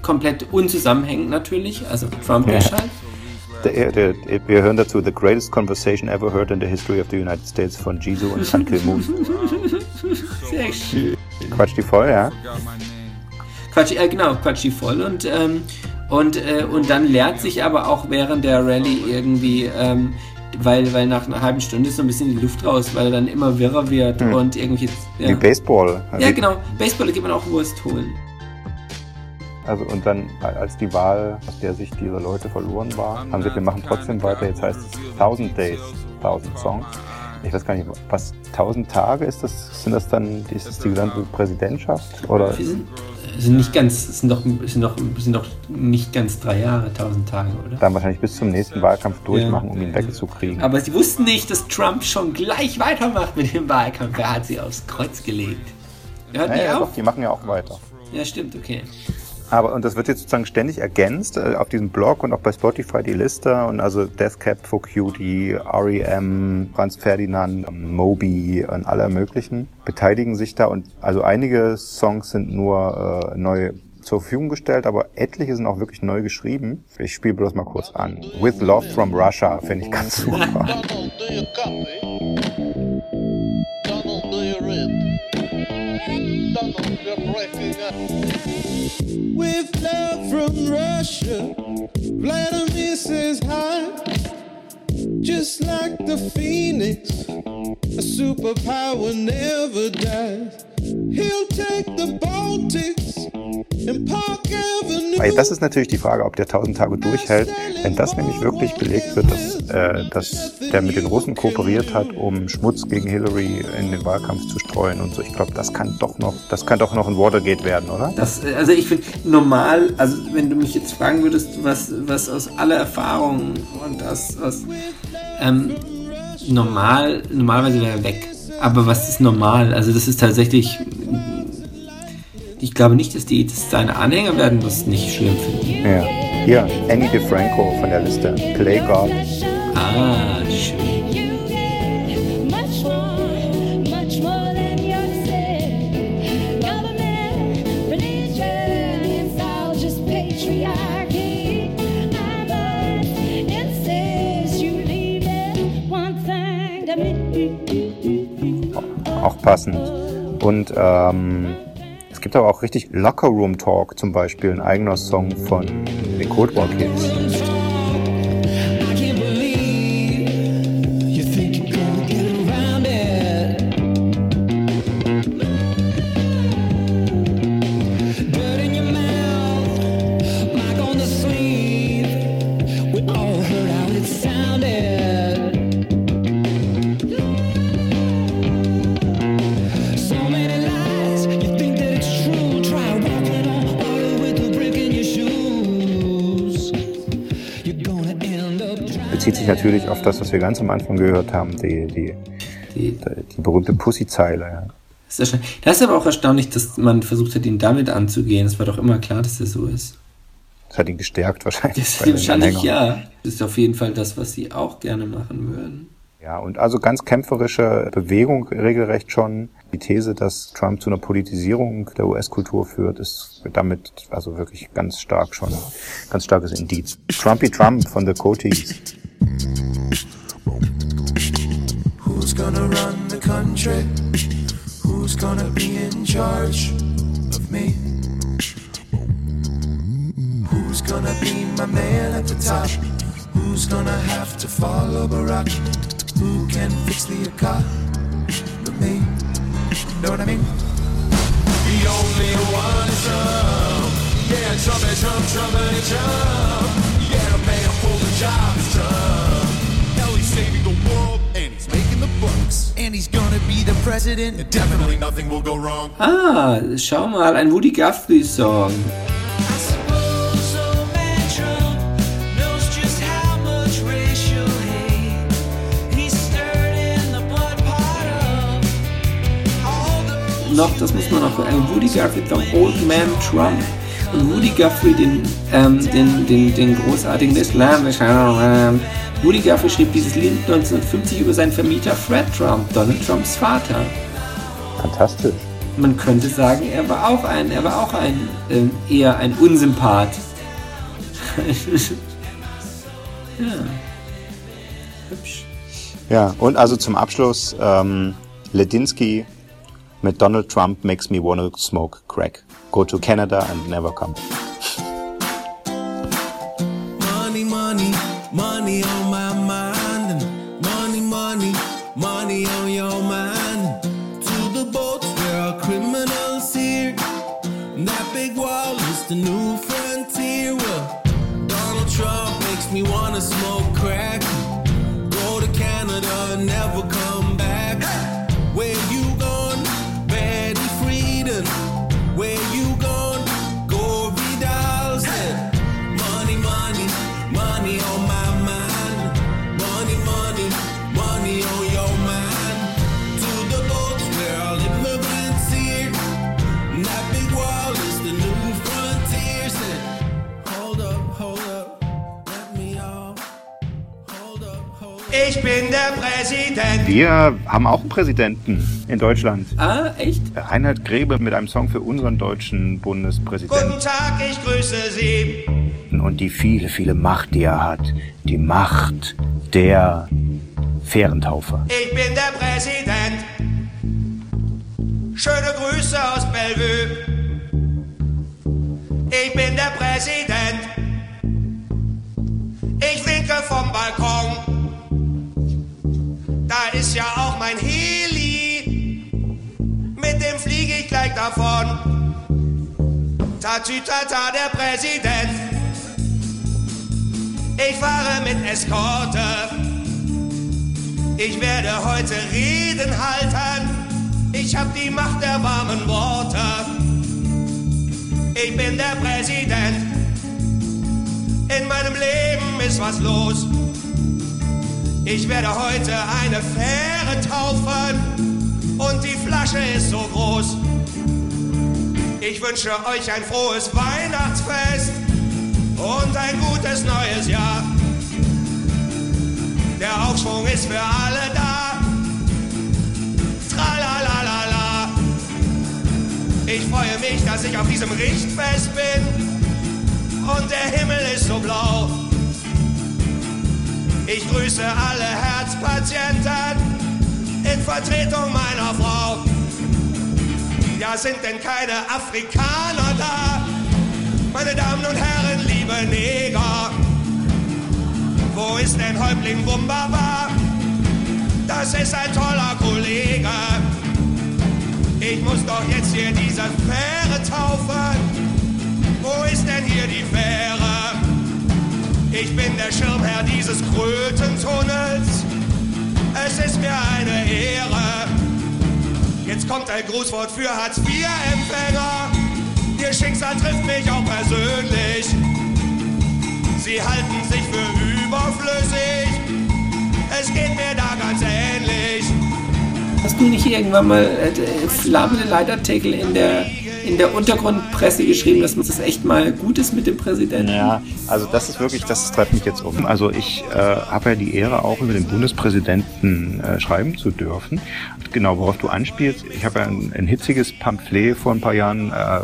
komplett unzusammenhängend natürlich, also Trump ist halt. Der, der, der, wir hören dazu The Greatest Conversation Ever Heard in the History of the United States von Jisoo und Uncle Moon. Sehr schön. Quatsch die voll, ja? Quatsch, äh, genau, quatsch die voll und, ähm, und, äh, und dann leert sich aber auch während der Rallye irgendwie, ähm, weil, weil nach einer halben Stunde ist so ein bisschen die Luft raus, weil er dann immer wirrer wird hm. und irgendwie... Ja. Wie Baseball. Also ja, genau. Baseball geht man auch Wurst holen. Also und dann, als die Wahl, aus der sich diese Leute verloren war, haben sie, wir machen trotzdem weiter, jetzt heißt es tausend Days, tausend Songs. Ich weiß gar nicht, was, tausend Tage ist das, sind das dann, ist das die gesamte Präsidentschaft? Oder? Wir sind, sind nicht ganz, es sind doch, sind doch, sind doch nicht ganz drei Jahre, tausend Tage, oder? Dann wahrscheinlich bis zum nächsten Wahlkampf durchmachen, um ihn wegzukriegen. Aber sie wussten nicht, dass Trump schon gleich weitermacht mit dem Wahlkampf. Er hat sie aufs Kreuz gelegt. Hört naja, nicht auf? Doch, die machen ja auch weiter. Ja, stimmt, okay. Aber, und das wird jetzt sozusagen ständig ergänzt, äh, auf diesem Blog und auch bei Spotify die Liste, und also Death Cab for Cutie, R E M, Franz Ferdinand, Moby und aller möglichen beteiligen sich da, und also einige Songs sind nur äh, neu zur Verfügung gestellt, aber etliche sind auch wirklich neu geschrieben. Ich spiele bloß mal kurz an. With Love from Russia finde ich ganz super. With love from Russia, Vladimir says hi. Just like the phoenix, a superpower never dies. He'll take the Baltics and Park Avenue. Weil das ist natürlich die Frage, ob der tausend Tage durchhält. Wenn das nämlich wirklich belegt wird, dass, äh, dass der mit den Russen kooperiert hat, um Schmutz gegen Hillary in den Wahlkampf zu streuen und so. Ich glaube, das kann doch noch, das kann doch noch ein Watergate werden, oder? Das, also ich finde normal, also wenn du mich jetzt fragen würdest, was, was aus aller Erfahrung und das, was ähm, normal, normalerweise wäre er weg. Aber was ist normal? Also das ist tatsächlich, ich glaube nicht, dass die dass seine Anhänger werden das nicht schlimm finden. Ja, hier, Ani DiFranco von der Liste, Play God. Ah, schön. Auch passend. Und ähm, es gibt aber auch richtig Locker Room Talk, zum Beispiel ein eigener Song von den Cold War Kids. Natürlich auf das, was wir ganz am Anfang gehört haben, die, die, die, die berühmte Pussyzeile. Das ist aber auch erstaunlich, dass man versucht hat, ihn damit anzugehen. Es war doch immer klar, dass das so ist. Das hat ihn gestärkt wahrscheinlich. Das wahrscheinlich ja. Das ist auf jeden Fall das, was sie auch gerne machen würden. Ja, und also ganz kämpferische Bewegung regelrecht schon. Die These, dass Trump zu einer Politisierung der U S-Kultur führt, ist damit also wirklich ganz stark schon, ganz starkes Indiz. Trumpy Trump von The Coates. Who's gonna run the country? Who's gonna be in charge of me? Who's gonna be my man at the top? Who's gonna have to follow Barack? Who can fix the economy? Know what I mean? The only one is Trump. Yeah, Trumpy Trump, Trumpy Trump. president, definitely nothing will go wrong. Ah, schau mal, ein Woody Guthrie Song. Noch, das muss man noch sagen, Woody Guthrie, The Old Man Trump. Und Woody Guthrie, den, ähm, den, den, den großartigen Islam. Woody Guthrie schrieb dieses Lied neunzehnhundertfünfzig über seinen Vermieter Fred Trump, Donald Trumps Vater. Fantastisch. Man könnte sagen, er war auch ein, er war auch ein, ähm, eher ein Unsympath. Ja. Hübsch. Ja, und also zum Abschluss, ähm, Ledinsky mit Donald Trump makes me wanna smoke crack. Go to Canada and never come. Money, money, money on my mind. And money, money, money on your mind. And to the boats, there are criminals here. And that big wall is the new frontier. Well, Donald Trump makes me wanna smoke crack. Go to Canada and never come back. Where you gone? Betty Friedan. Where you gone? Gorby Dolls. Money, money, money on my mind. Money, money, money on your mind. To the boats where all immigrants here. That big wall is the new frontier. Said, hold up, hold up, let me off. Hold up, hold up. Ich bin der Präsident. Wir haben auch einen Präsidenten. In Deutschland. Ah, echt? Reinhard Grebe mit einem Song für unseren deutschen Bundespräsidenten. Guten Tag, ich grüße Sie. Und die viele, viele Macht, die er hat. Die Macht der Fährentaufer. Ich bin der Präsident. Schöne Grüße aus Bellevue. Ich bin der Präsident. Ich winke vom Balkon. Da ist ja auch mein Heli. Mit dem fliege ich gleich davon. Tatütata, der Präsident. Ich fahre mit Eskorte. Ich werde heute Reden halten. Ich hab die Macht der warmen Worte. Ich bin der Präsident. In meinem Leben ist was los. Ich werde heute eine Fähre taufen. Und die Flasche ist so groß. Ich wünsche euch ein frohes Weihnachtsfest und ein gutes neues Jahr. Der Aufschwung ist für alle da. Tralalalala. Ich freue mich, dass ich auf diesem Richtfest bin und der Himmel ist so blau. Ich grüße alle Herzpatienten. In Vertretung meiner Frau. Ja, sind denn keine Afrikaner da? Meine Damen und Herren, liebe Neger. Wo ist denn Häuptling Bumbaba? Das ist ein toller Kollege. Ich muss doch jetzt hier diese Fähre taufen. Wo ist denn hier die Fähre? Ich bin der Schirmherr dieses Krötentunnels. Es ist mir eine Ehre. Jetzt kommt ein Grußwort für Hartz-vier-Empfänger. Ihr Schicksal trifft mich auch persönlich. Sie halten sich für überflüssig. Es geht mir da ganz ähnlich. Hast du nicht irgendwann mal äh, flammende Leitartikel in der, in der Untergrundpresse geschrieben, dass das echt mal gut ist mit dem Präsidenten? Ja, also das ist wirklich, das treibt mich jetzt um. Also ich äh, habe ja die Ehre, auch über den Bundespräsidenten äh, schreiben zu dürfen. Genau, worauf du anspielst. Ich habe ja ein, ein hitziges Pamphlet vor ein paar Jahren äh,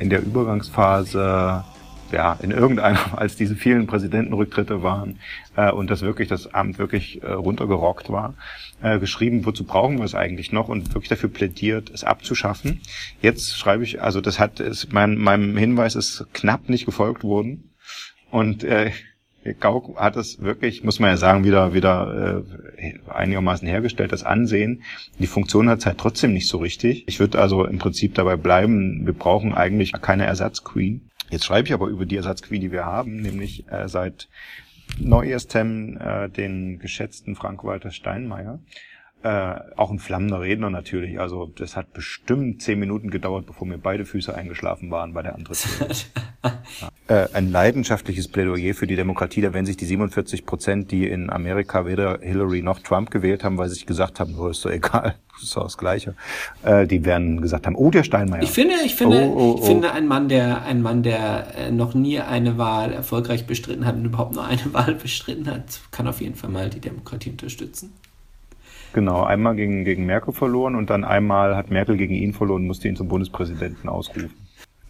in der Übergangsphase, ja, in irgendeiner, als diese vielen Präsidentenrücktritte waren äh, und das wirklich, das Amt wirklich äh, runtergerockt war, äh, geschrieben, wozu brauchen wir es eigentlich noch und wirklich dafür plädiert, es abzuschaffen. Jetzt schreibe ich, also das hat, ist mein, meinem Hinweis ist knapp nicht gefolgt worden und äh, Gau hat es wirklich, muss man ja sagen, wieder wieder äh, einigermaßen hergestellt, das Ansehen. Die Funktion hat es halt trotzdem nicht so richtig. Ich würde also im Prinzip dabei bleiben, wir brauchen eigentlich keine Ersatzqueen. Jetzt schreibe ich aber über die Ersatzqueen, die wir haben, nämlich äh, seit neuestem äh, den geschätzten Frank-Walter Steinmeier. Äh, auch ein flammender Redner natürlich. Also das hat bestimmt zehn Minuten gedauert, bevor mir beide Füße eingeschlafen waren bei der Antrittsrede. Ja. äh, ein leidenschaftliches Plädoyer für die Demokratie, da werden sich die siebenundvierzig Prozent, die in Amerika weder Hillary noch Trump gewählt haben, weil sie sich gesagt haben, oh, ist doch egal, ist doch das Gleiche. Äh, die werden gesagt haben, oh, der Steinmeier. Ich finde, ich finde, oh, oh, oh. Ich finde ein Mann, der, ein Mann, der äh, noch nie eine Wahl erfolgreich bestritten hat und überhaupt nur eine Wahl bestritten hat, kann auf jeden Fall mal die Demokratie unterstützen. Genau, einmal gegen, gegen Merkel verloren und dann einmal hat Merkel gegen ihn verloren und musste ihn zum Bundespräsidenten ausrufen.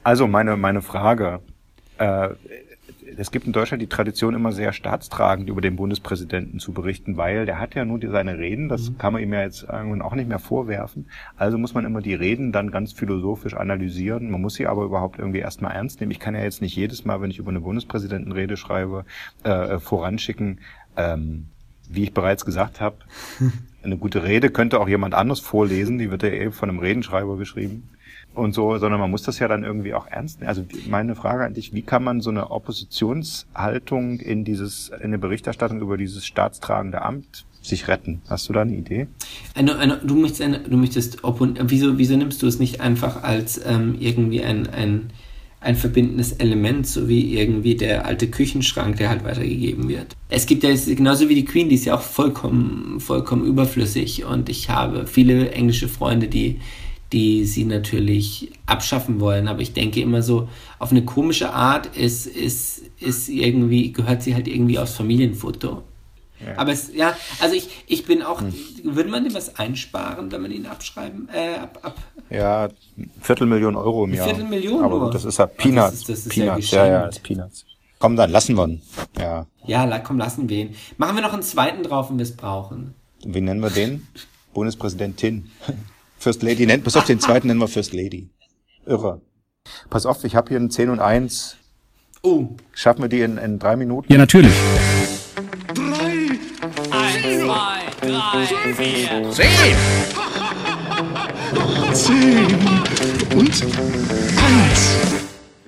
Also meine, meine Frage, äh, es gibt in Deutschland die Tradition, immer sehr staatstragend über den Bundespräsidenten zu berichten, weil der hat ja nur seine Reden, das mhm. kann man ihm ja jetzt irgendwann auch nicht mehr vorwerfen. Also muss man immer die Reden dann ganz philosophisch analysieren. Man muss sie aber überhaupt irgendwie erstmal ernst nehmen. Ich kann ja jetzt nicht jedes Mal, wenn ich über eine Bundespräsidentenrede schreibe, äh, voranschicken, ähm, wie ich bereits gesagt habe, eine gute Rede könnte auch jemand anders vorlesen, die wird ja eben von einem Redenschreiber geschrieben und so, sondern man muss das ja dann irgendwie auch ernst nehmen. Also meine Frage an dich, wie kann man so eine Oppositionshaltung in dieses, in der Berichterstattung über dieses staatstragende Amt sich retten? Hast du da eine Idee? Eine, eine, du möchtest, eine, du möchtest Oppon- wieso, wieso nimmst du es nicht einfach als ähm, irgendwie ein, ein, ein verbindendes Element, so wie irgendwie der alte Küchenschrank, der halt weitergegeben wird. Es gibt ja, genauso wie die Queen, die ist ja auch vollkommen, vollkommen überflüssig und ich habe viele englische Freunde, die, die sie natürlich abschaffen wollen, aber ich denke immer so, auf eine komische Art ist, ist, ist irgendwie, gehört sie halt irgendwie aufs Familienfoto. Ja. Aber es, ja, also ich, ich bin auch, hm. würde man dem was einsparen, wenn man ihn abschreiben, äh, ab, ab? Ja, Viertelmillion Euro im Jahr. Viertelmillion Euro? Aber das ist ja Peanuts. Das ist, das ist Peanuts. Ja, ja, ja, das ist Peanuts. Komm, dann lassen wir ihn. Ja. Ja, komm, lassen wir ihn. Machen wir noch einen zweiten drauf, wenn wir es brauchen. Wie nennen wir den? Bundespräsidentin. First Lady nennt, pass auf, den zweiten nennen wir First Lady. Irre. Pass auf, ich habe hier einen zehn und eins. Oh. Schaffen wir die in, in drei Minuten? Ja, natürlich. drei, eins, zwei, drei, vier, zehn und eins.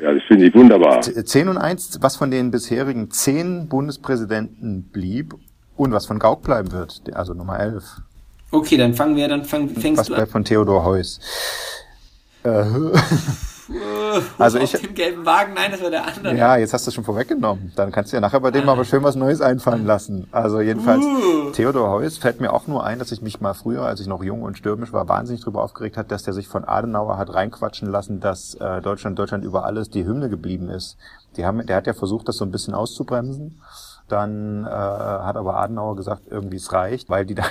Ja, das finde ich wunderbar. zehn und eins, was von den bisherigen zehn Bundespräsidenten blieb und was von Gauck bleiben wird, also Nummer elf. Okay, dann fangen wir, dann fang, fängst was du an. Was bleibt von Theodor Heuss? Äh, also ich auf dem gelben Wagen, nein, das war der andere. Ja, jetzt hast du es schon vorweggenommen. Dann kannst du ja nachher bei dem ah. aber schön was Neues einfallen lassen. Also jedenfalls, uh. Theodor Heuss fällt mir auch nur ein, dass ich mich mal früher, als ich noch jung und stürmisch war, wahnsinnig drüber aufgeregt hat, dass der sich von Adenauer hat reinquatschen lassen, dass äh, Deutschland, Deutschland über alles die Hymne geblieben ist. Die haben, der hat ja versucht, das so ein bisschen auszubremsen. Dann äh, hat aber Adenauer gesagt, irgendwie es reicht, weil die dann,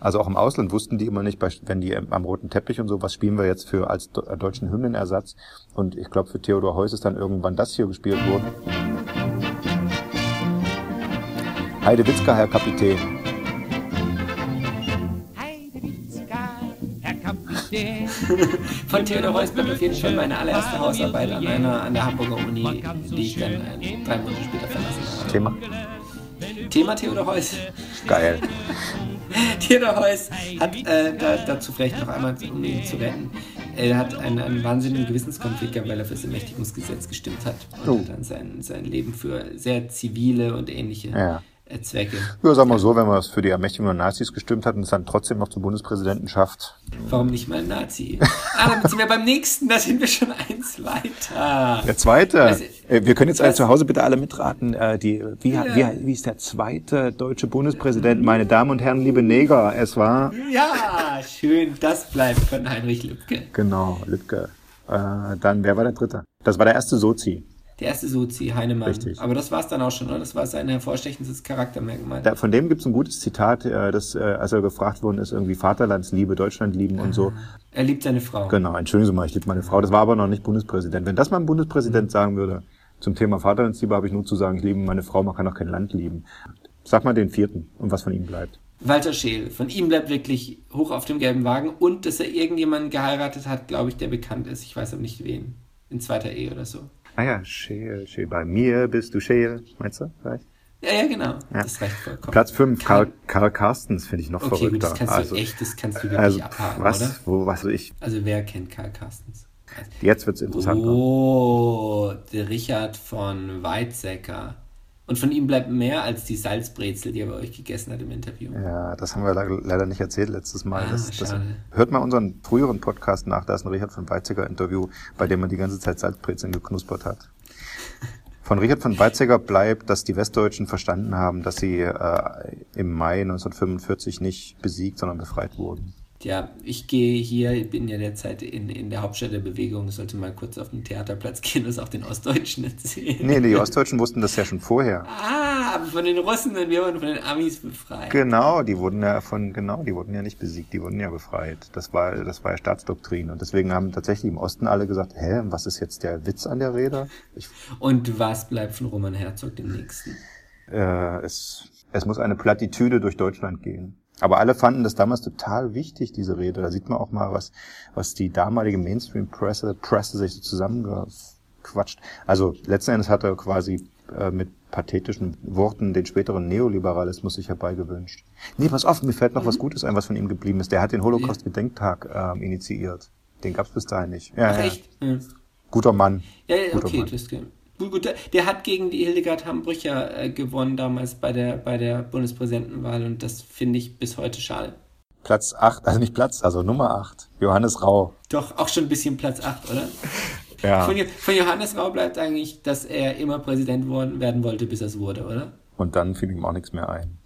also auch im Ausland wussten die immer nicht, wenn die am roten Teppich und so, was spielen wir jetzt für als deutschen Hymnenersatz. Und ich glaube, für Theodor Heuss ist dann irgendwann das hier gespielt worden. Heide Witzka, Herr Kapitän. Heide Witzka, Herr Kapitän. Von Theodor Heuss bleibt auf jeden Fall meine allererste Hausarbeit an einer an der Hamburger Uni, die ich dann ein, drei Monate später verlassen habe. Thema? Thema Theodor Heuss. Geil. Theodor Heuss hat, äh, da, dazu vielleicht noch einmal, um ihn zu retten, er hat einen, einen wahnsinnigen Gewissenskonflikt gehabt, weil er für das Ermächtigungsgesetz gestimmt hat und oh. hat dann sein, sein Leben für sehr zivile und ähnliche ja. Zwecke. Ja, sagen wir so, wenn man es für die Ermächtigung der Nazis gestimmt hat und es dann trotzdem noch zum Bundespräsidenten schafft. Warum nicht mal ein Nazi? Ah, damit sind wir beim nächsten, da sind wir schon eins weiter. Der zweite. Also, wir können jetzt alle zu Hause bitte alle mitraten. Die, wie, ja. wie, wie ist der zweite deutsche Bundespräsident? Meine Damen und Herren, liebe Neger, es war... Ja, schön, das bleibt von Heinrich Lübke. Genau, Lübke. Äh, dann, wer war der dritte? Das war der erste Sozi. Der erste Sozi, Heinemann. Richtig. Aber das war es dann auch schon, oder? Das war sein hervorstechendes Charaktermerkmal. Da, von dem gibt es ein gutes Zitat, äh, das, äh, als er gefragt worden ist, irgendwie Vaterlandsliebe, Deutschland lieben und so. Er liebt seine Frau. Genau, entschuldigen Sie mal, ich liebe meine Frau. Das war aber noch nicht Bundespräsident. Wenn das mal ein Bundespräsident sagen würde, zum Thema Vaterlandsliebe habe ich nur zu sagen, ich liebe meine Frau, man kann auch kein Land lieben. Sag mal den vierten und was von ihm bleibt. Walter Scheel. Von ihm bleibt wirklich hoch auf dem gelben Wagen und dass er irgendjemanden geheiratet hat, glaube ich, der bekannt ist. Ich weiß aber nicht wen. In zweiter Ehe oder so. Ah ja, Scheel, Scheel, bei mir bist du Scheel, meinst du? Vielleicht? Ja, ja, genau. Ja. Das reicht vollkommen. Platz fünf, Karl, Karl Carstens finde ich noch okay, verrückter. Okay, das kannst also, du echt, das kannst du wirklich also, abhaken, was, oder? Wo, was ich? Also wer kennt Karl Carstens? Also, jetzt wird's interessant. Oh, der Richard von Weizsäcker. Und von ihm bleibt mehr als die Salzbrezel, die er bei euch gegessen hat im Interview. Ja, das haben wir leider nicht erzählt letztes Mal. Ah, das, das hört mal unseren früheren Podcast nach, da ist ein Richard von Weizsäcker Interview, bei dem man die ganze Zeit Salzbrezeln geknuspert hat. Von Richard von Weizsäcker bleibt, dass die Westdeutschen verstanden haben, dass sie äh, im Mai neunzehnhundertfünfundvierzig nicht besiegt, sondern befreit wurden. Ja, ich gehe hier, ich bin ja derzeit in, in der Hauptstadt der Bewegung, sollte mal kurz auf den Theaterplatz gehen, das auch den Ostdeutschen erzählen. Nee, die Ostdeutschen wussten das ja schon vorher. Ah, aber von den Russen und wir wurden von den Amis befreit. Genau, die wurden ja von, genau, die wurden ja nicht besiegt, die wurden ja befreit. Das war, das war ja Staatsdoktrin. Und deswegen haben tatsächlich im Osten alle gesagt, hä, was ist jetzt der Witz an der Rede? Ich, und was bleibt von Roman Herzog dem Nächsten? Äh, es, es muss eine Plattitüde durch Deutschland gehen. Aber alle fanden das damals total wichtig, diese Rede. Da sieht man auch mal, was was die damalige Mainstream-Presse Presse sich so zusammengequatscht. Also letzten Endes hat er quasi äh, mit pathetischen Worten den späteren Neoliberalismus sich herbeigewünscht. Nee, pass auf, mir fällt noch mhm. was Gutes ein, was von ihm geblieben ist. Der hat den Holocaust-Gedenktag ähm, initiiert. Den gab's bis dahin nicht. Ja, Ach, ja. Echt? Ja. Guter Mann. Ja, ja Guter okay, Mann. das geht. Gut, gut. Der hat gegen die Hildegard Hambrücher äh, gewonnen damals bei der, bei der Bundespräsidentenwahl und das finde ich bis heute schade. Platz acht, also nicht Platz, also Nummer acht, Johannes Rau. Doch, auch schon ein bisschen Platz acht, oder? Ja. Von, von Johannes Rau bleibt eigentlich, dass er immer Präsident worden, werden wollte, bis er es wurde, oder? Und dann fiel ihm auch nichts mehr ein.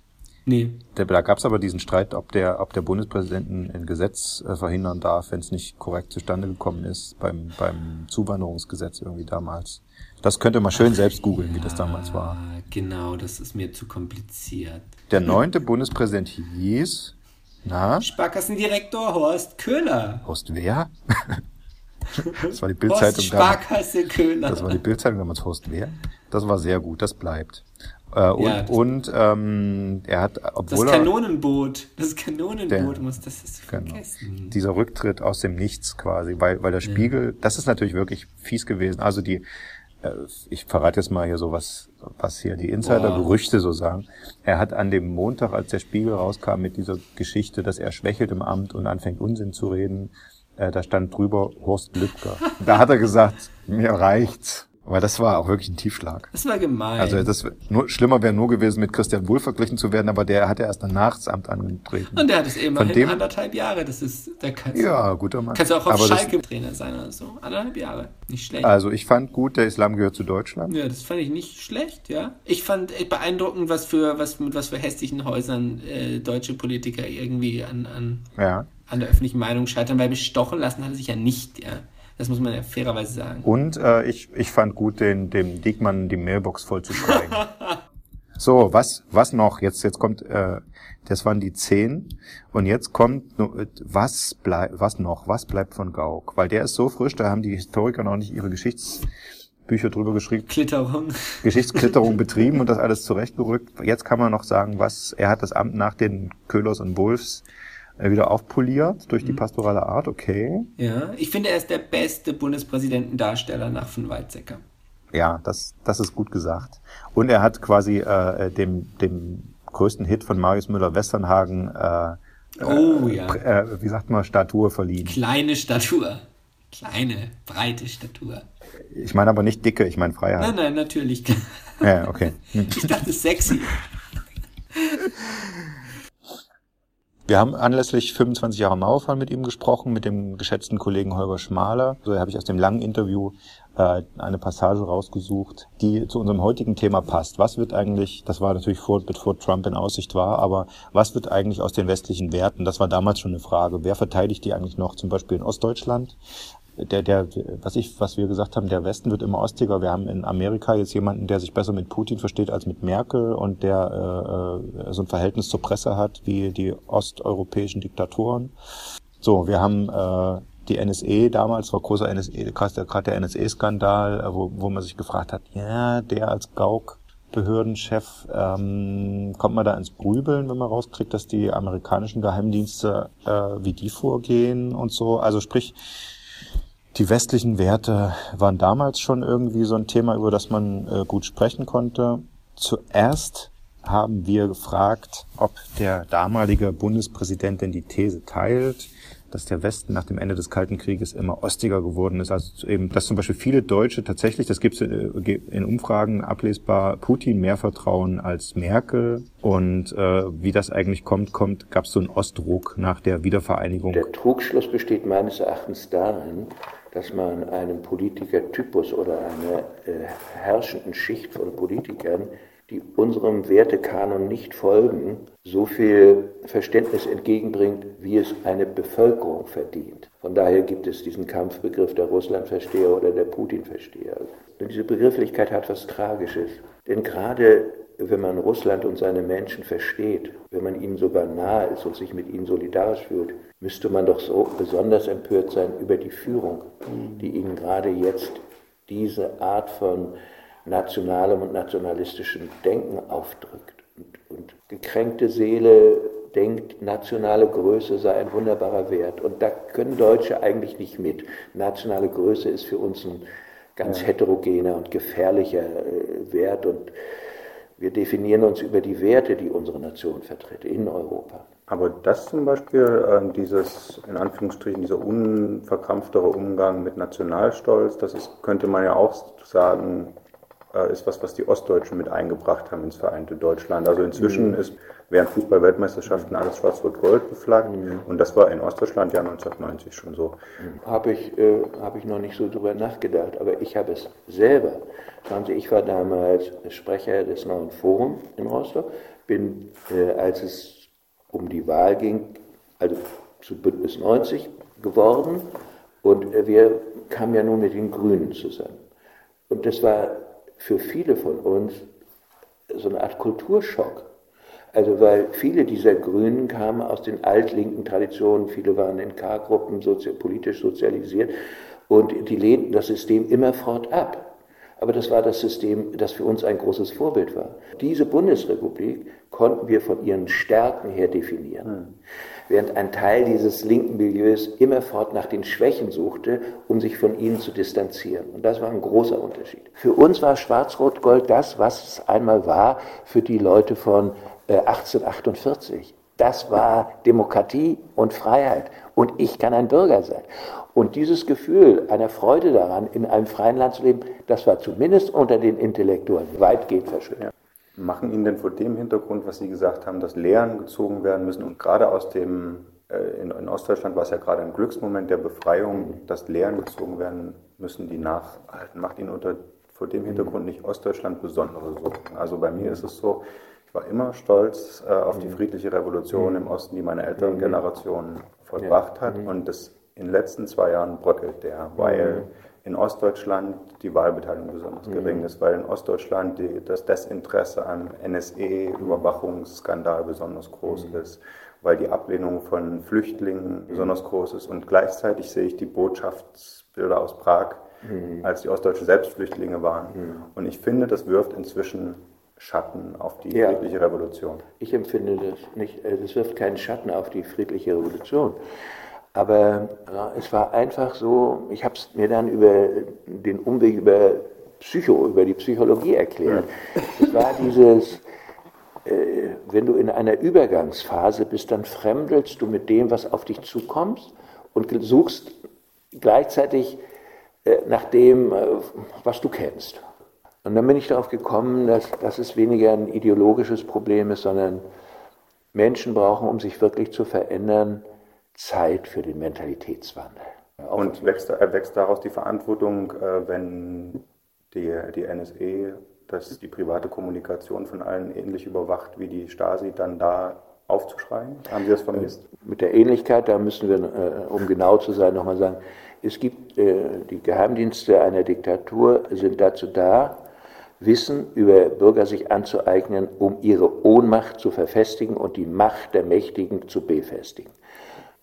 Nee. Der, da gab es aber diesen Streit, ob der, ob der Bundespräsidenten ein Gesetz äh, verhindern darf, wenn es nicht korrekt zustande gekommen ist, beim, beim Zuwanderungsgesetz irgendwie damals. Das könnte man schön Ach, selbst googeln, ja, wie das damals war. Genau, das ist mir zu kompliziert. Der neunte Bundespräsident hieß, na? Sparkassendirektor Horst Köhler. Horst wer? Das war die Bildzeitung damals. Sparkasse Köhler. Das war die Bildzeitung damals, Horst wer? Das war sehr gut, das bleibt. Äh, und ja, und ähm, er hat, obwohl das Kanonenboot, das Kanonenboot der, muss das ist vergessen. Genau. Dieser Rücktritt aus dem Nichts quasi, weil, weil der Spiegel, ja. das ist natürlich wirklich fies gewesen. Also die Ich verrate jetzt mal hier so was, was hier die Insider-Gerüchte so sagen. Er hat an dem Montag, als der Spiegel rauskam mit dieser Geschichte, dass er schwächelt im Amt und anfängt Unsinn zu reden, äh, da stand drüber Horst Lübcker. Da hat er gesagt, mir reicht's. Aber das war auch wirklich ein Tiefschlag. Das war gemein. Also das nur, schlimmer wäre nur gewesen, mit Christian Wulff verglichen zu werden, aber der hat ja erst danach das Amt angetreten. Und der hat es eben von dem, anderthalb Jahre. Das ist, da kannst ja, guter Mann. Kannst du auch auf aber Schalke das, Trainer sein oder so. Anderthalb Jahre, nicht schlecht. Also ich fand gut, der Islam gehört zu Deutschland. Ja, das fand ich nicht schlecht. Ja, ich fand beeindruckend, was für was mit was für hässlichen Häusern äh, deutsche Politiker irgendwie an an ja. an der öffentlichen Meinung scheitern, weil bestochen lassen hat er sich ja nicht. Ja. Das muss man ja fairerweise sagen. Und äh, ich, ich fand gut, den, dem Diekmann die Mailbox vollzuschreiben. So, was was noch? Jetzt jetzt kommt, äh, das waren die zehn. Und jetzt kommt, was bleibt was noch? Was bleibt von Gauck? Weil der ist so frisch, da haben die Historiker noch nicht ihre Geschichtsbücher drüber geschrieben. Klitterung. Geschichtsklitterung betrieben und das alles zurechtgerückt. Jetzt kann man noch sagen, was er hat das Amt nach den Köhlers und Wulffs wieder aufpoliert durch die pastorale Art, okay. Ja, ich finde, er ist der beste Bundespräsidentendarsteller nach von Weizsäcker. Ja, das das ist gut gesagt. Und er hat quasi äh, dem dem größten Hit von Marius Müller-Westernhagen äh, oh, äh, ja. äh, wie sagt man, Statur verliehen. Kleine Statur. Kleine, breite Statur. Ich meine aber nicht dicke, ich meine Freiheit. Nein, nein, natürlich. Ja, okay. Ich dachte, sexy. Wir haben anlässlich fünfundzwanzig Jahre Mauerfall mit ihm gesprochen, mit dem geschätzten Kollegen Holger Schmaler. So habe ich aus dem langen Interview äh, eine Passage rausgesucht, die zu unserem heutigen Thema passt. Was wird eigentlich, das war natürlich vor, bevor Trump in Aussicht war, aber was wird eigentlich aus den westlichen Werten? Das war damals schon eine Frage. Wer verteidigt die eigentlich noch, zum Beispiel in Ostdeutschland? Der, der, was ich, was wir gesagt haben, der Westen wird immer ostiger. Wir haben in Amerika jetzt jemanden, der sich besser mit Putin versteht als mit Merkel und der äh, so ein Verhältnis zur Presse hat wie die osteuropäischen Diktatoren. So, wir haben äh, die N S A damals, war großer N S A, gerade der N S A-Skandal, wo, wo man sich gefragt hat, ja, der als Gauck Behördenchef, ähm, kommt man da ins Grübeln, wenn man rauskriegt, dass die amerikanischen Geheimdienste äh, wie die vorgehen und so. Also sprich, die westlichen Werte waren damals schon irgendwie so ein Thema, über das man äh, gut sprechen konnte. Zuerst haben wir gefragt, ob der damalige Bundespräsident denn die These teilt, dass der Westen nach dem Ende des Kalten Krieges immer ostiger geworden ist. Also eben, dass zum Beispiel viele Deutsche tatsächlich, das gibt es in Umfragen ablesbar, Putin mehr vertrauen als Merkel. Und äh, wie das eigentlich kommt, kommt, gab es so einen Ostdruck nach der Wiedervereinigung. Der Trugschluss besteht meines Erachtens darin, dass man einem Politikertypus oder einer äh, herrschenden Schicht von Politikern, die unserem Wertekanon nicht folgen, so viel Verständnis entgegenbringt, wie es eine Bevölkerung verdient. Von daher gibt es diesen Kampfbegriff der Russlandversteher oder der Putinversteher. Und diese Begrifflichkeit hat was Tragisches. Denn gerade wenn man Russland und seine Menschen versteht, wenn man ihnen sogar nahe ist und sich mit ihnen solidarisch fühlt, müsste man doch so besonders empört sein über die Führung, die ihnen gerade jetzt diese Art von nationalem und nationalistischem Denken aufdrückt. Und, und gekränkte Seele denkt, nationale Größe sei ein wunderbarer Wert. Und da können Deutsche eigentlich nicht mit. Nationale Größe ist für uns ein ganz ja. heterogener und gefährlicher äh, Wert. Und wir definieren uns über die Werte, die unsere Nation vertritt in Europa. Aber das zum Beispiel, äh, dieses, in Anführungsstrichen, dieser unverkrampftere Umgang mit Nationalstolz, das ist, könnte man ja auch sagen, ist was, was die Ostdeutschen mit eingebracht haben ins vereinte Deutschland. Also inzwischen ist während Fußball-Weltmeisterschaften alles schwarz-rot-gold beflaggt mhm. und das war in Ostdeutschland ja neunzehnhundertneunzig schon so. Habe ich, äh, hab ich noch nicht so drüber nachgedacht, aber ich habe es selber. Schauen Sie, ich war damals Sprecher des Neuen Forum in Rostock, bin, äh, als es um die Wahl ging, also zu Bündnis neunzig geworden und äh, wir kamen ja nun mit den Grünen zusammen. Und das war für viele von uns so eine Art Kulturschock. Also weil viele dieser Grünen kamen aus den altlinken Traditionen, viele waren in K-Gruppen sozi- politisch sozialisiert und die lehnten das System immerfort ab. Aber das war das System, das für uns ein großes Vorbild war. Diese Bundesrepublik konnten wir von ihren Stärken her definieren. Hm. Während ein Teil dieses linken Milieus immerfort nach den Schwächen suchte, um sich von ihnen zu distanzieren. Und das war ein großer Unterschied. Für uns war Schwarz-Rot-Gold das, was es einmal war für die Leute von achtzehnhundertachtundvierzig. Das war Demokratie und Freiheit. Und ich kann ein Bürger sein. Und dieses Gefühl einer Freude daran, in einem freien Land zu leben, das war zumindest unter den Intellektuellen weitgehend verschwunden. Machen Ihnen denn vor dem Hintergrund, was Sie gesagt haben, dass Lehren gezogen werden müssen und gerade aus dem, äh, in, in Ostdeutschland war es ja gerade ein Glücksmoment der Befreiung, dass Lehren gezogen werden müssen, die nachhalten. Macht Ihnen unter, vor dem Hintergrund nicht Ostdeutschland besondere Sorgen? Also bei mir ist es so, ich war immer stolz äh, auf die friedliche Revolution im Osten, die meine älteren Generationen vollbracht hat und das in den letzten zwei Jahren bröckelt der, weil in Ostdeutschland die Wahlbeteiligung besonders gering ist, weil in Ostdeutschland die, das Desinteresse am N S A-Überwachungsskandal besonders groß ist, weil die Ablehnung von Flüchtlingen besonders groß ist und gleichzeitig sehe ich die Botschaftsbilder aus Prag, als die Ostdeutschen selbst Flüchtlinge waren. Und ich finde, das wirft inzwischen Schatten auf die ja. friedliche Revolution. Ich empfinde das nicht, das wirft keinen Schatten auf die friedliche Revolution. Aber ja, es war einfach so, ich habe es mir dann über den Umweg über Psycho, über die Psychologie erklärt. Ja. Es war dieses, äh, wenn du in einer Übergangsphase bist, dann fremdelst du mit dem, was auf dich zukommt und suchst gleichzeitig äh, nach dem, äh, was du kennst. Und dann bin ich darauf gekommen, dass, dass es weniger ein ideologisches Problem ist, sondern Menschen brauchen, um sich wirklich zu verändern, Zeit für den Mentalitätswandel. Auch und wächst, wächst daraus die Verantwortung, wenn die, die N S A, dass die private Kommunikation von allen ähnlich überwacht wie die Stasi, dann da aufzuschreien? Haben Sie das vermisst? Mit der Ähnlichkeit, da müssen wir, um genau zu sein, nochmal sagen, es gibt die Geheimdienste einer Diktatur, sind dazu da, Wissen über Bürger sich anzueignen, um ihre Ohnmacht zu verfestigen und die Macht der Mächtigen zu befestigen.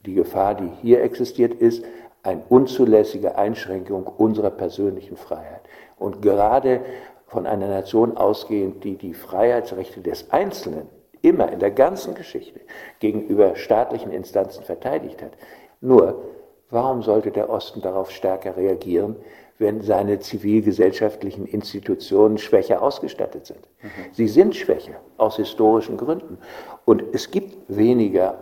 Die Gefahr, die hier existiert, ist eine unzulässige Einschränkung unserer persönlichen Freiheit. Und gerade von einer Nation ausgehend, die die Freiheitsrechte des Einzelnen immer in der ganzen Geschichte gegenüber staatlichen Instanzen verteidigt hat. Nur, warum sollte der Osten darauf stärker reagieren, wenn seine zivilgesellschaftlichen Institutionen schwächer ausgestattet sind? Mhm. Sie sind schwächer, aus historischen Gründen. Und es gibt weniger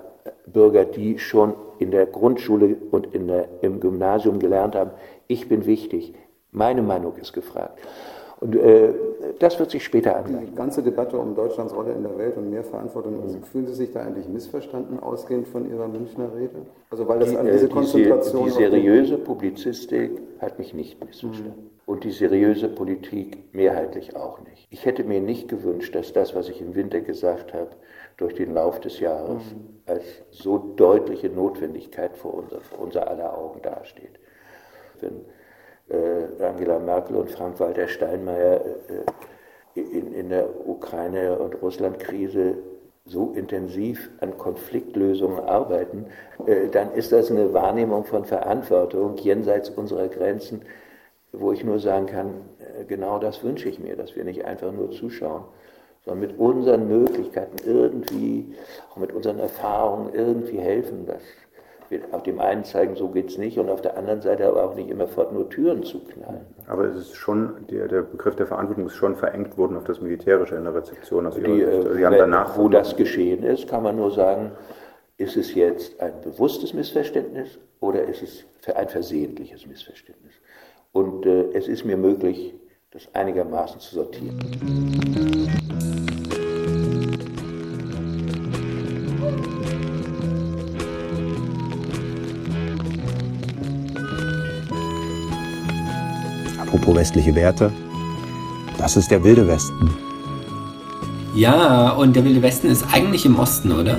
Bürger, die schon in der Grundschule und in der, im Gymnasium gelernt haben, ich bin wichtig, meine Meinung ist gefragt. Und äh, das wird sich später angleichen. Die ganze Debatte um Deutschlands Rolle in der Welt und mehr Verantwortung, also fühlen Sie sich da eigentlich missverstanden, ausgehend von Ihrer Münchner Rede? Also weil das die, an diese Konzentration... Die, die seriöse Publizistik hat mich nicht missverstanden. Mhm. Und die seriöse Politik mehrheitlich auch nicht. Ich hätte mir nicht gewünscht, dass das, was ich im Winter gesagt habe, durch den Lauf des Jahres mhm. als so deutliche Notwendigkeit vor unser, vor unser aller Augen dasteht. Wenn Äh, Angela Merkel und Frank-Walter Steinmeier äh, in, in der Ukraine- und Russland-Krise so intensiv an Konfliktlösungen arbeiten, äh, dann ist das eine Wahrnehmung von Verantwortung jenseits unserer Grenzen, wo ich nur sagen kann, äh, genau das wünsche ich mir, dass wir nicht einfach nur zuschauen, sondern mit unseren Möglichkeiten irgendwie, auch mit unseren Erfahrungen irgendwie helfen, dass auf dem einen zeigen, so geht's nicht, und auf der anderen Seite aber auch nicht immerfort nur Türen zu knallen. Aber es ist schon, der, der Begriff der Verantwortung ist schon verengt worden auf das Militärische in der Rezeption. Also die, also Sie haben danach wo das geschehen ist, kann man nur sagen, ist es jetzt ein bewusstes Missverständnis oder ist es ein versehentliches Missverständnis? Und äh, es ist mir möglich, das einigermaßen zu sortieren. Westliche Werte. Das ist der Wilde Westen. Ja, und der Wilde Westen ist eigentlich im Osten, oder?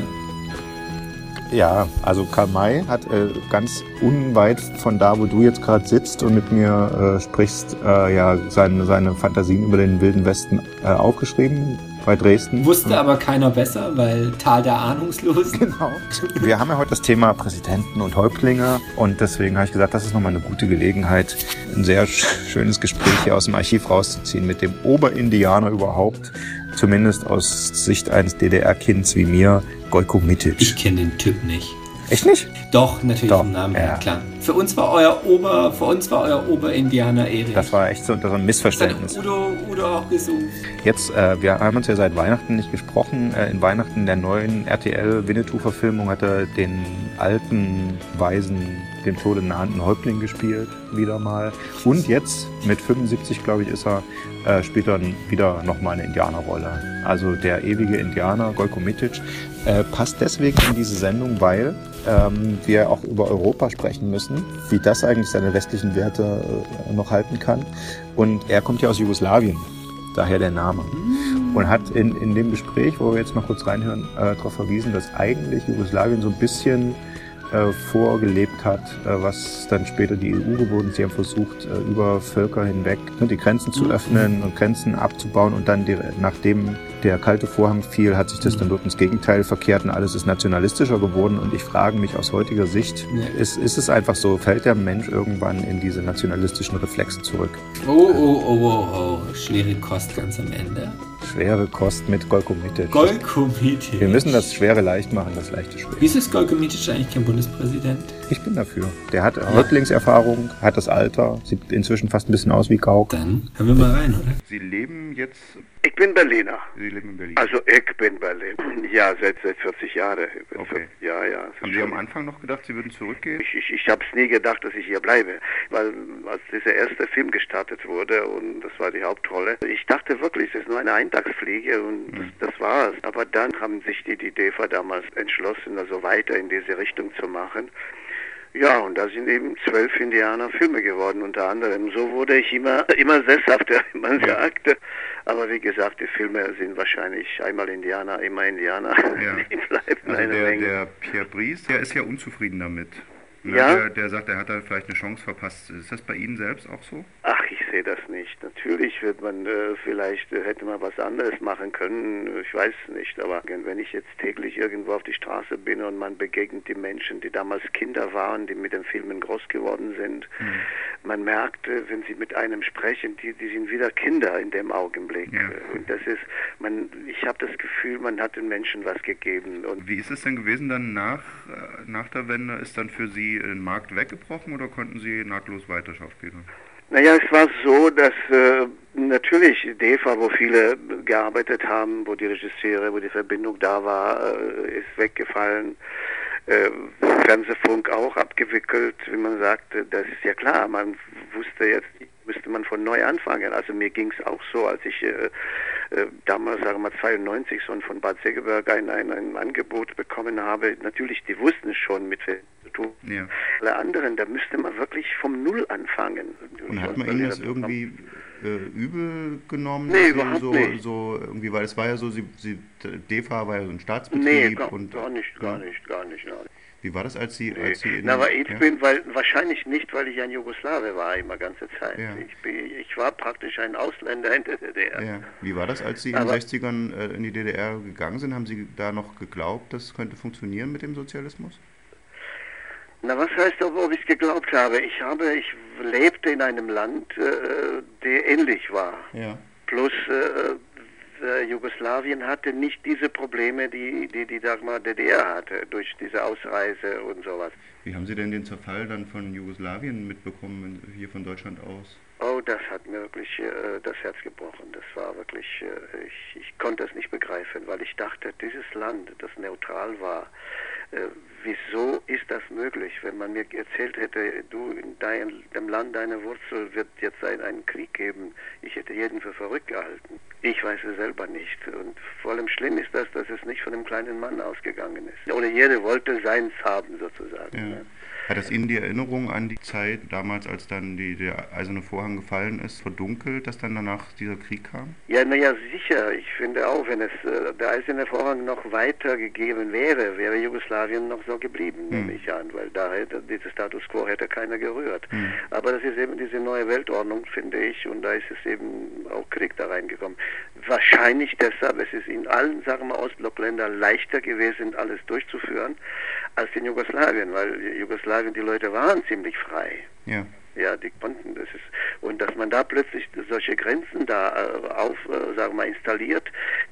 Ja, also Karl May hat äh, ganz unweit von da, wo du jetzt gerade sitzt und mit mir äh, sprichst, äh, ja seine, seine Fantasien über den Wilden Westen äh, aufgeschrieben bei Dresden. Wusste ja. aber keiner besser, weil Tal der Ahnungslosen. Genau. Wir haben ja heute das Thema Präsidenten und Häuptlinge und deswegen habe ich gesagt, das ist nochmal eine gute Gelegenheit, ein sehr schönes Gespräch hier aus dem Archiv rauszuziehen mit dem Oberindianer überhaupt, zumindest aus Sicht eines D D R-Kinds wie mir, Gojko Mitić. Ich kenne den Typ nicht. Echt nicht? Doch, natürlich Doch, vom Namen her, ja. klar. Für uns war euer Ober, für uns war euer Oberindianer Erich. Das war echt so, das war ein Missverständnis. Das hat Udo, Udo auch gesucht. Jetzt, äh, wir haben uns ja seit Weihnachten nicht gesprochen. Äh, in Weihnachten der neuen R T L-Winnetou-Verfilmung hat er den alten, weisen, dem Tode nahenden Häuptling gespielt, wieder mal. Und jetzt, mit fünfundsiebzig, glaube ich, ist er, äh, spielt er wieder nochmal eine Indianerrolle. Also der ewige Indianer, Gojko Mitić, äh, passt deswegen in diese Sendung, weil ähm, wir auch über Europa sprechen müssen, wie das eigentlich seine westlichen Werte äh, noch halten kann. Und er kommt ja aus Jugoslawien, daher der Name. Und hat in, in dem Gespräch, wo wir jetzt mal kurz reinhören, äh, darauf verwiesen, dass eigentlich Jugoslawien so ein bisschen Äh, vorgelebt hat, äh, was dann später die E U geworden ist. Sie haben versucht, äh, über Völker hinweg ne, die Grenzen zu öffnen und Grenzen abzubauen und dann, die, nachdem der kalte Vorhang fiel, hat sich das dann dort ins Gegenteil verkehrt und alles ist nationalistischer geworden und ich frage mich aus heutiger Sicht, ja. ist, ist es einfach so, fällt der Mensch irgendwann in diese nationalistischen Reflexe zurück? Oh, oh, oh, oh, oh, schwere Kost ganz am Ende. Schwere Kost mit Gojko Mitić. Gojko Mitić. Wir müssen das Schwere leicht machen, das Leichte schwer. Wieso ist Gojko Mitić eigentlich kein Bundespräsident? Ich bin dafür. Der hat ja. Häuptlingserfahrung, hat das Alter, sieht inzwischen fast ein bisschen aus wie Gau. Dann hören wir mal rein, oder? Sie leben jetzt... Ich bin Berliner. Sie leben in Berlin. Also ich bin Berliner. Ja, seit seit vierzig Jahren. Okay. Ja, ja. Haben Sie am Anfang noch gedacht, Sie würden zurückgehen? Ich, ich, ich habe es nie gedacht, dass ich hier bleibe, weil als dieser erste Film gestartet wurde und das war die Hauptrolle, ich dachte wirklich, das ist nur eine Eintagsfliege und mhm. das, das war es. Aber dann haben sich die, die D E F A damals entschlossen, also weiter in diese Richtung zu machen. Ja, und da sind eben zwölf Indianer-Filme geworden, unter anderem. So wurde ich immer, immer sesshafter, wie man sagte. Aber wie gesagt, die Filme sind wahrscheinlich einmal Indianer, immer Indianer. Ja. Die bleiben also eine der, Menge. Der Pierre Brice, der ist ja unzufrieden damit. Ne? Ja? Der, der sagt, er hat da vielleicht eine Chance verpasst. Ist das bei Ihnen selbst auch so? Ach, ich sehe das nicht. Natürlich wird man, äh, vielleicht äh, hätte man was anderes machen können, ich weiß nicht, aber wenn ich jetzt täglich irgendwo auf die Straße bin und man begegnet die Menschen, die damals Kinder waren, die mit den Filmen groß geworden sind, mhm. man merkt, äh, wenn sie mit einem sprechen, die, die sind wieder Kinder in dem Augenblick. Ja. Und das ist, man, ich habe das Gefühl, man hat den Menschen was gegeben. Und wie ist es denn gewesen dann nach, äh, nach der Wende, ist dann für Sie den Markt weggebrochen oder konnten Sie nahtlos weiter schaffen? Naja, es war so, dass äh, natürlich D E F A, wo viele gearbeitet haben, wo die Regisseure, wo die Verbindung da war, äh, ist weggefallen. äh, Fernsehfunk auch abgewickelt, wie man sagte. Das ist ja klar, man wusste jetzt, müsste man von neu anfangen. Also mir ging es auch so, als ich äh, äh, damals, sagen wir mal, zweiundneunzig so von Bad Segeberg ein, ein, ein Angebot bekommen habe. Natürlich, die wussten schon, mit wem zu tun. Ja. Alle anderen, da müsste man wirklich vom Null anfangen. Und hat man ihnen das irgendwie äh, übel genommen? Nee, überhaupt so, nicht. So irgendwie, weil es war ja so, sie, sie, D E F A war ja so ein Staatsbetrieb. Nee, gar, und, gar nicht, gar nicht, gar nicht, gar nicht. Wie war das, als Sie... Nee. Als Sie in, Na, ich ja? bin, weil, wahrscheinlich nicht, weil ich ein Jugoslawe war immer ganze Zeit. Ja. Ich, bin, ich war praktisch ein Ausländer in der D D R. Ja. Wie war das, als Sie Aber, in den sechzigern äh, in die D D R gegangen sind? Haben Sie da noch geglaubt, das könnte funktionieren mit dem Sozialismus? Na, was heißt doch, ob ich es geglaubt habe? Ich habe, ich lebte in einem Land, äh, der ähnlich war. Ja. Plus... Äh, Jugoslawien hatte nicht diese Probleme, die die, die sag mal, D D R hatte, durch diese Ausreise und sowas. Wie haben Sie denn den Zerfall dann von Jugoslawien mitbekommen, hier von Deutschland aus? Oh, das hat mir wirklich äh, das Herz gebrochen. Das war wirklich, äh, ich, ich konnte es nicht begreifen, weil ich dachte, dieses Land, das neutral war, äh, wieso ist das möglich? Wenn man mir erzählt hätte, du, in dein, dem Land deiner Wurzel wird jetzt ein, einen Krieg geben, ich hätte jeden für verrückt gehalten. Ich weiß es selber nicht. Und vor allem schlimm ist das, dass es nicht von einem kleinen Mann ausgegangen ist. Oder jeder wollte seins haben, sozusagen. Ja. Ne? Hat das Ihnen die Erinnerung an die Zeit damals, als dann die, der eiserne Vorhang gefallen ist, verdunkelt, dass dann danach dieser Krieg kam? Ja, naja, sicher. Ich finde auch, wenn es äh, der eiserne Vorhang noch weiter gegeben wäre, wäre Jugoslawien noch so geblieben, hm. nehme ich an, weil da hätte, dieses Status Quo hätte keiner gerührt. Hm. Aber das ist eben diese neue Weltordnung, finde ich, und da ist es eben auch Krieg da reingekommen. Wahrscheinlich deshalb, es ist in allen, sagen wir, Ostblockländern leichter gewesen, alles durchzuführen, als in Jugoslawien, weil Jugoslawien die Leute waren ziemlich frei. Ja. Ja, die konnten, das ist, und dass man da plötzlich solche Grenzen da äh, auf, äh, sagen wir mal, installiert,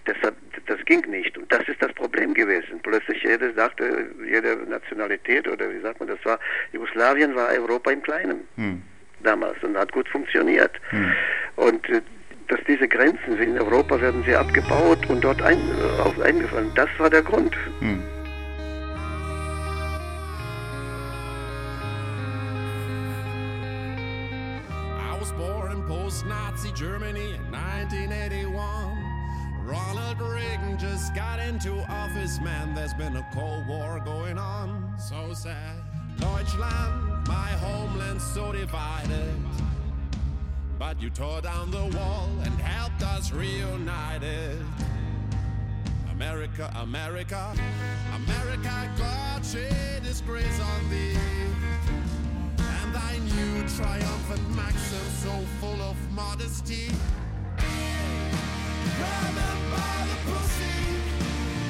das, hat, das ging nicht. Und das ist das Problem gewesen. Plötzlich jeder sagte, jede Nationalität, oder wie sagt man, das war, Jugoslawien war Europa im Kleinen hm. damals und hat gut funktioniert. Hm. Und äh, dass diese Grenzen, in Europa werden sie abgebaut und dort ein, auf, eingefallen, das war der Grund. Hm. Nazi Germany in nineteen eighty-one. Ronald Reagan just got into office, man. There's been a Cold War going on. So sad. Deutschland, my homeland, so divided. But you tore down the wall and helped us reunite it. America, America, America, God shed His grace on thee. Thy new triumphant maxim, so full of modesty. Grabbing by the pussy,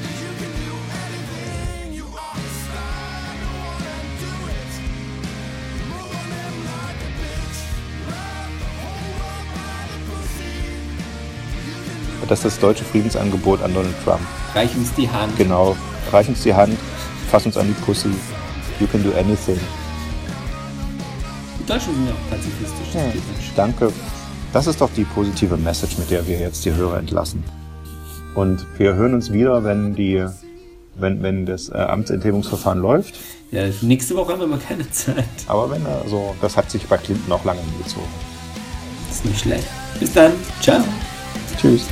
you can do anything you are to start. Go on and do it. Move on him like a bitch. Grab the whole world by the pussy. Das ist das deutsche Friedensangebot an Donald Trump. Reich uns die Hand. Genau, reich uns die Hand, fass uns an die Pussy. You can do anything. Die Deutschen sind ja auch pazifistisch. Ja, danke. Das ist doch die positive Message, mit der wir jetzt die Hörer entlassen. Und wir hören uns wieder, wenn die, wenn, wenn das äh, Amtsenthebungsverfahren läuft. Ja, nächste Woche haben wir mal keine Zeit. Aber wenn, also, das hat sich bei Clinton auch lange hingezogen. Ist nicht schlecht. Bis dann. Ciao. Tschüss.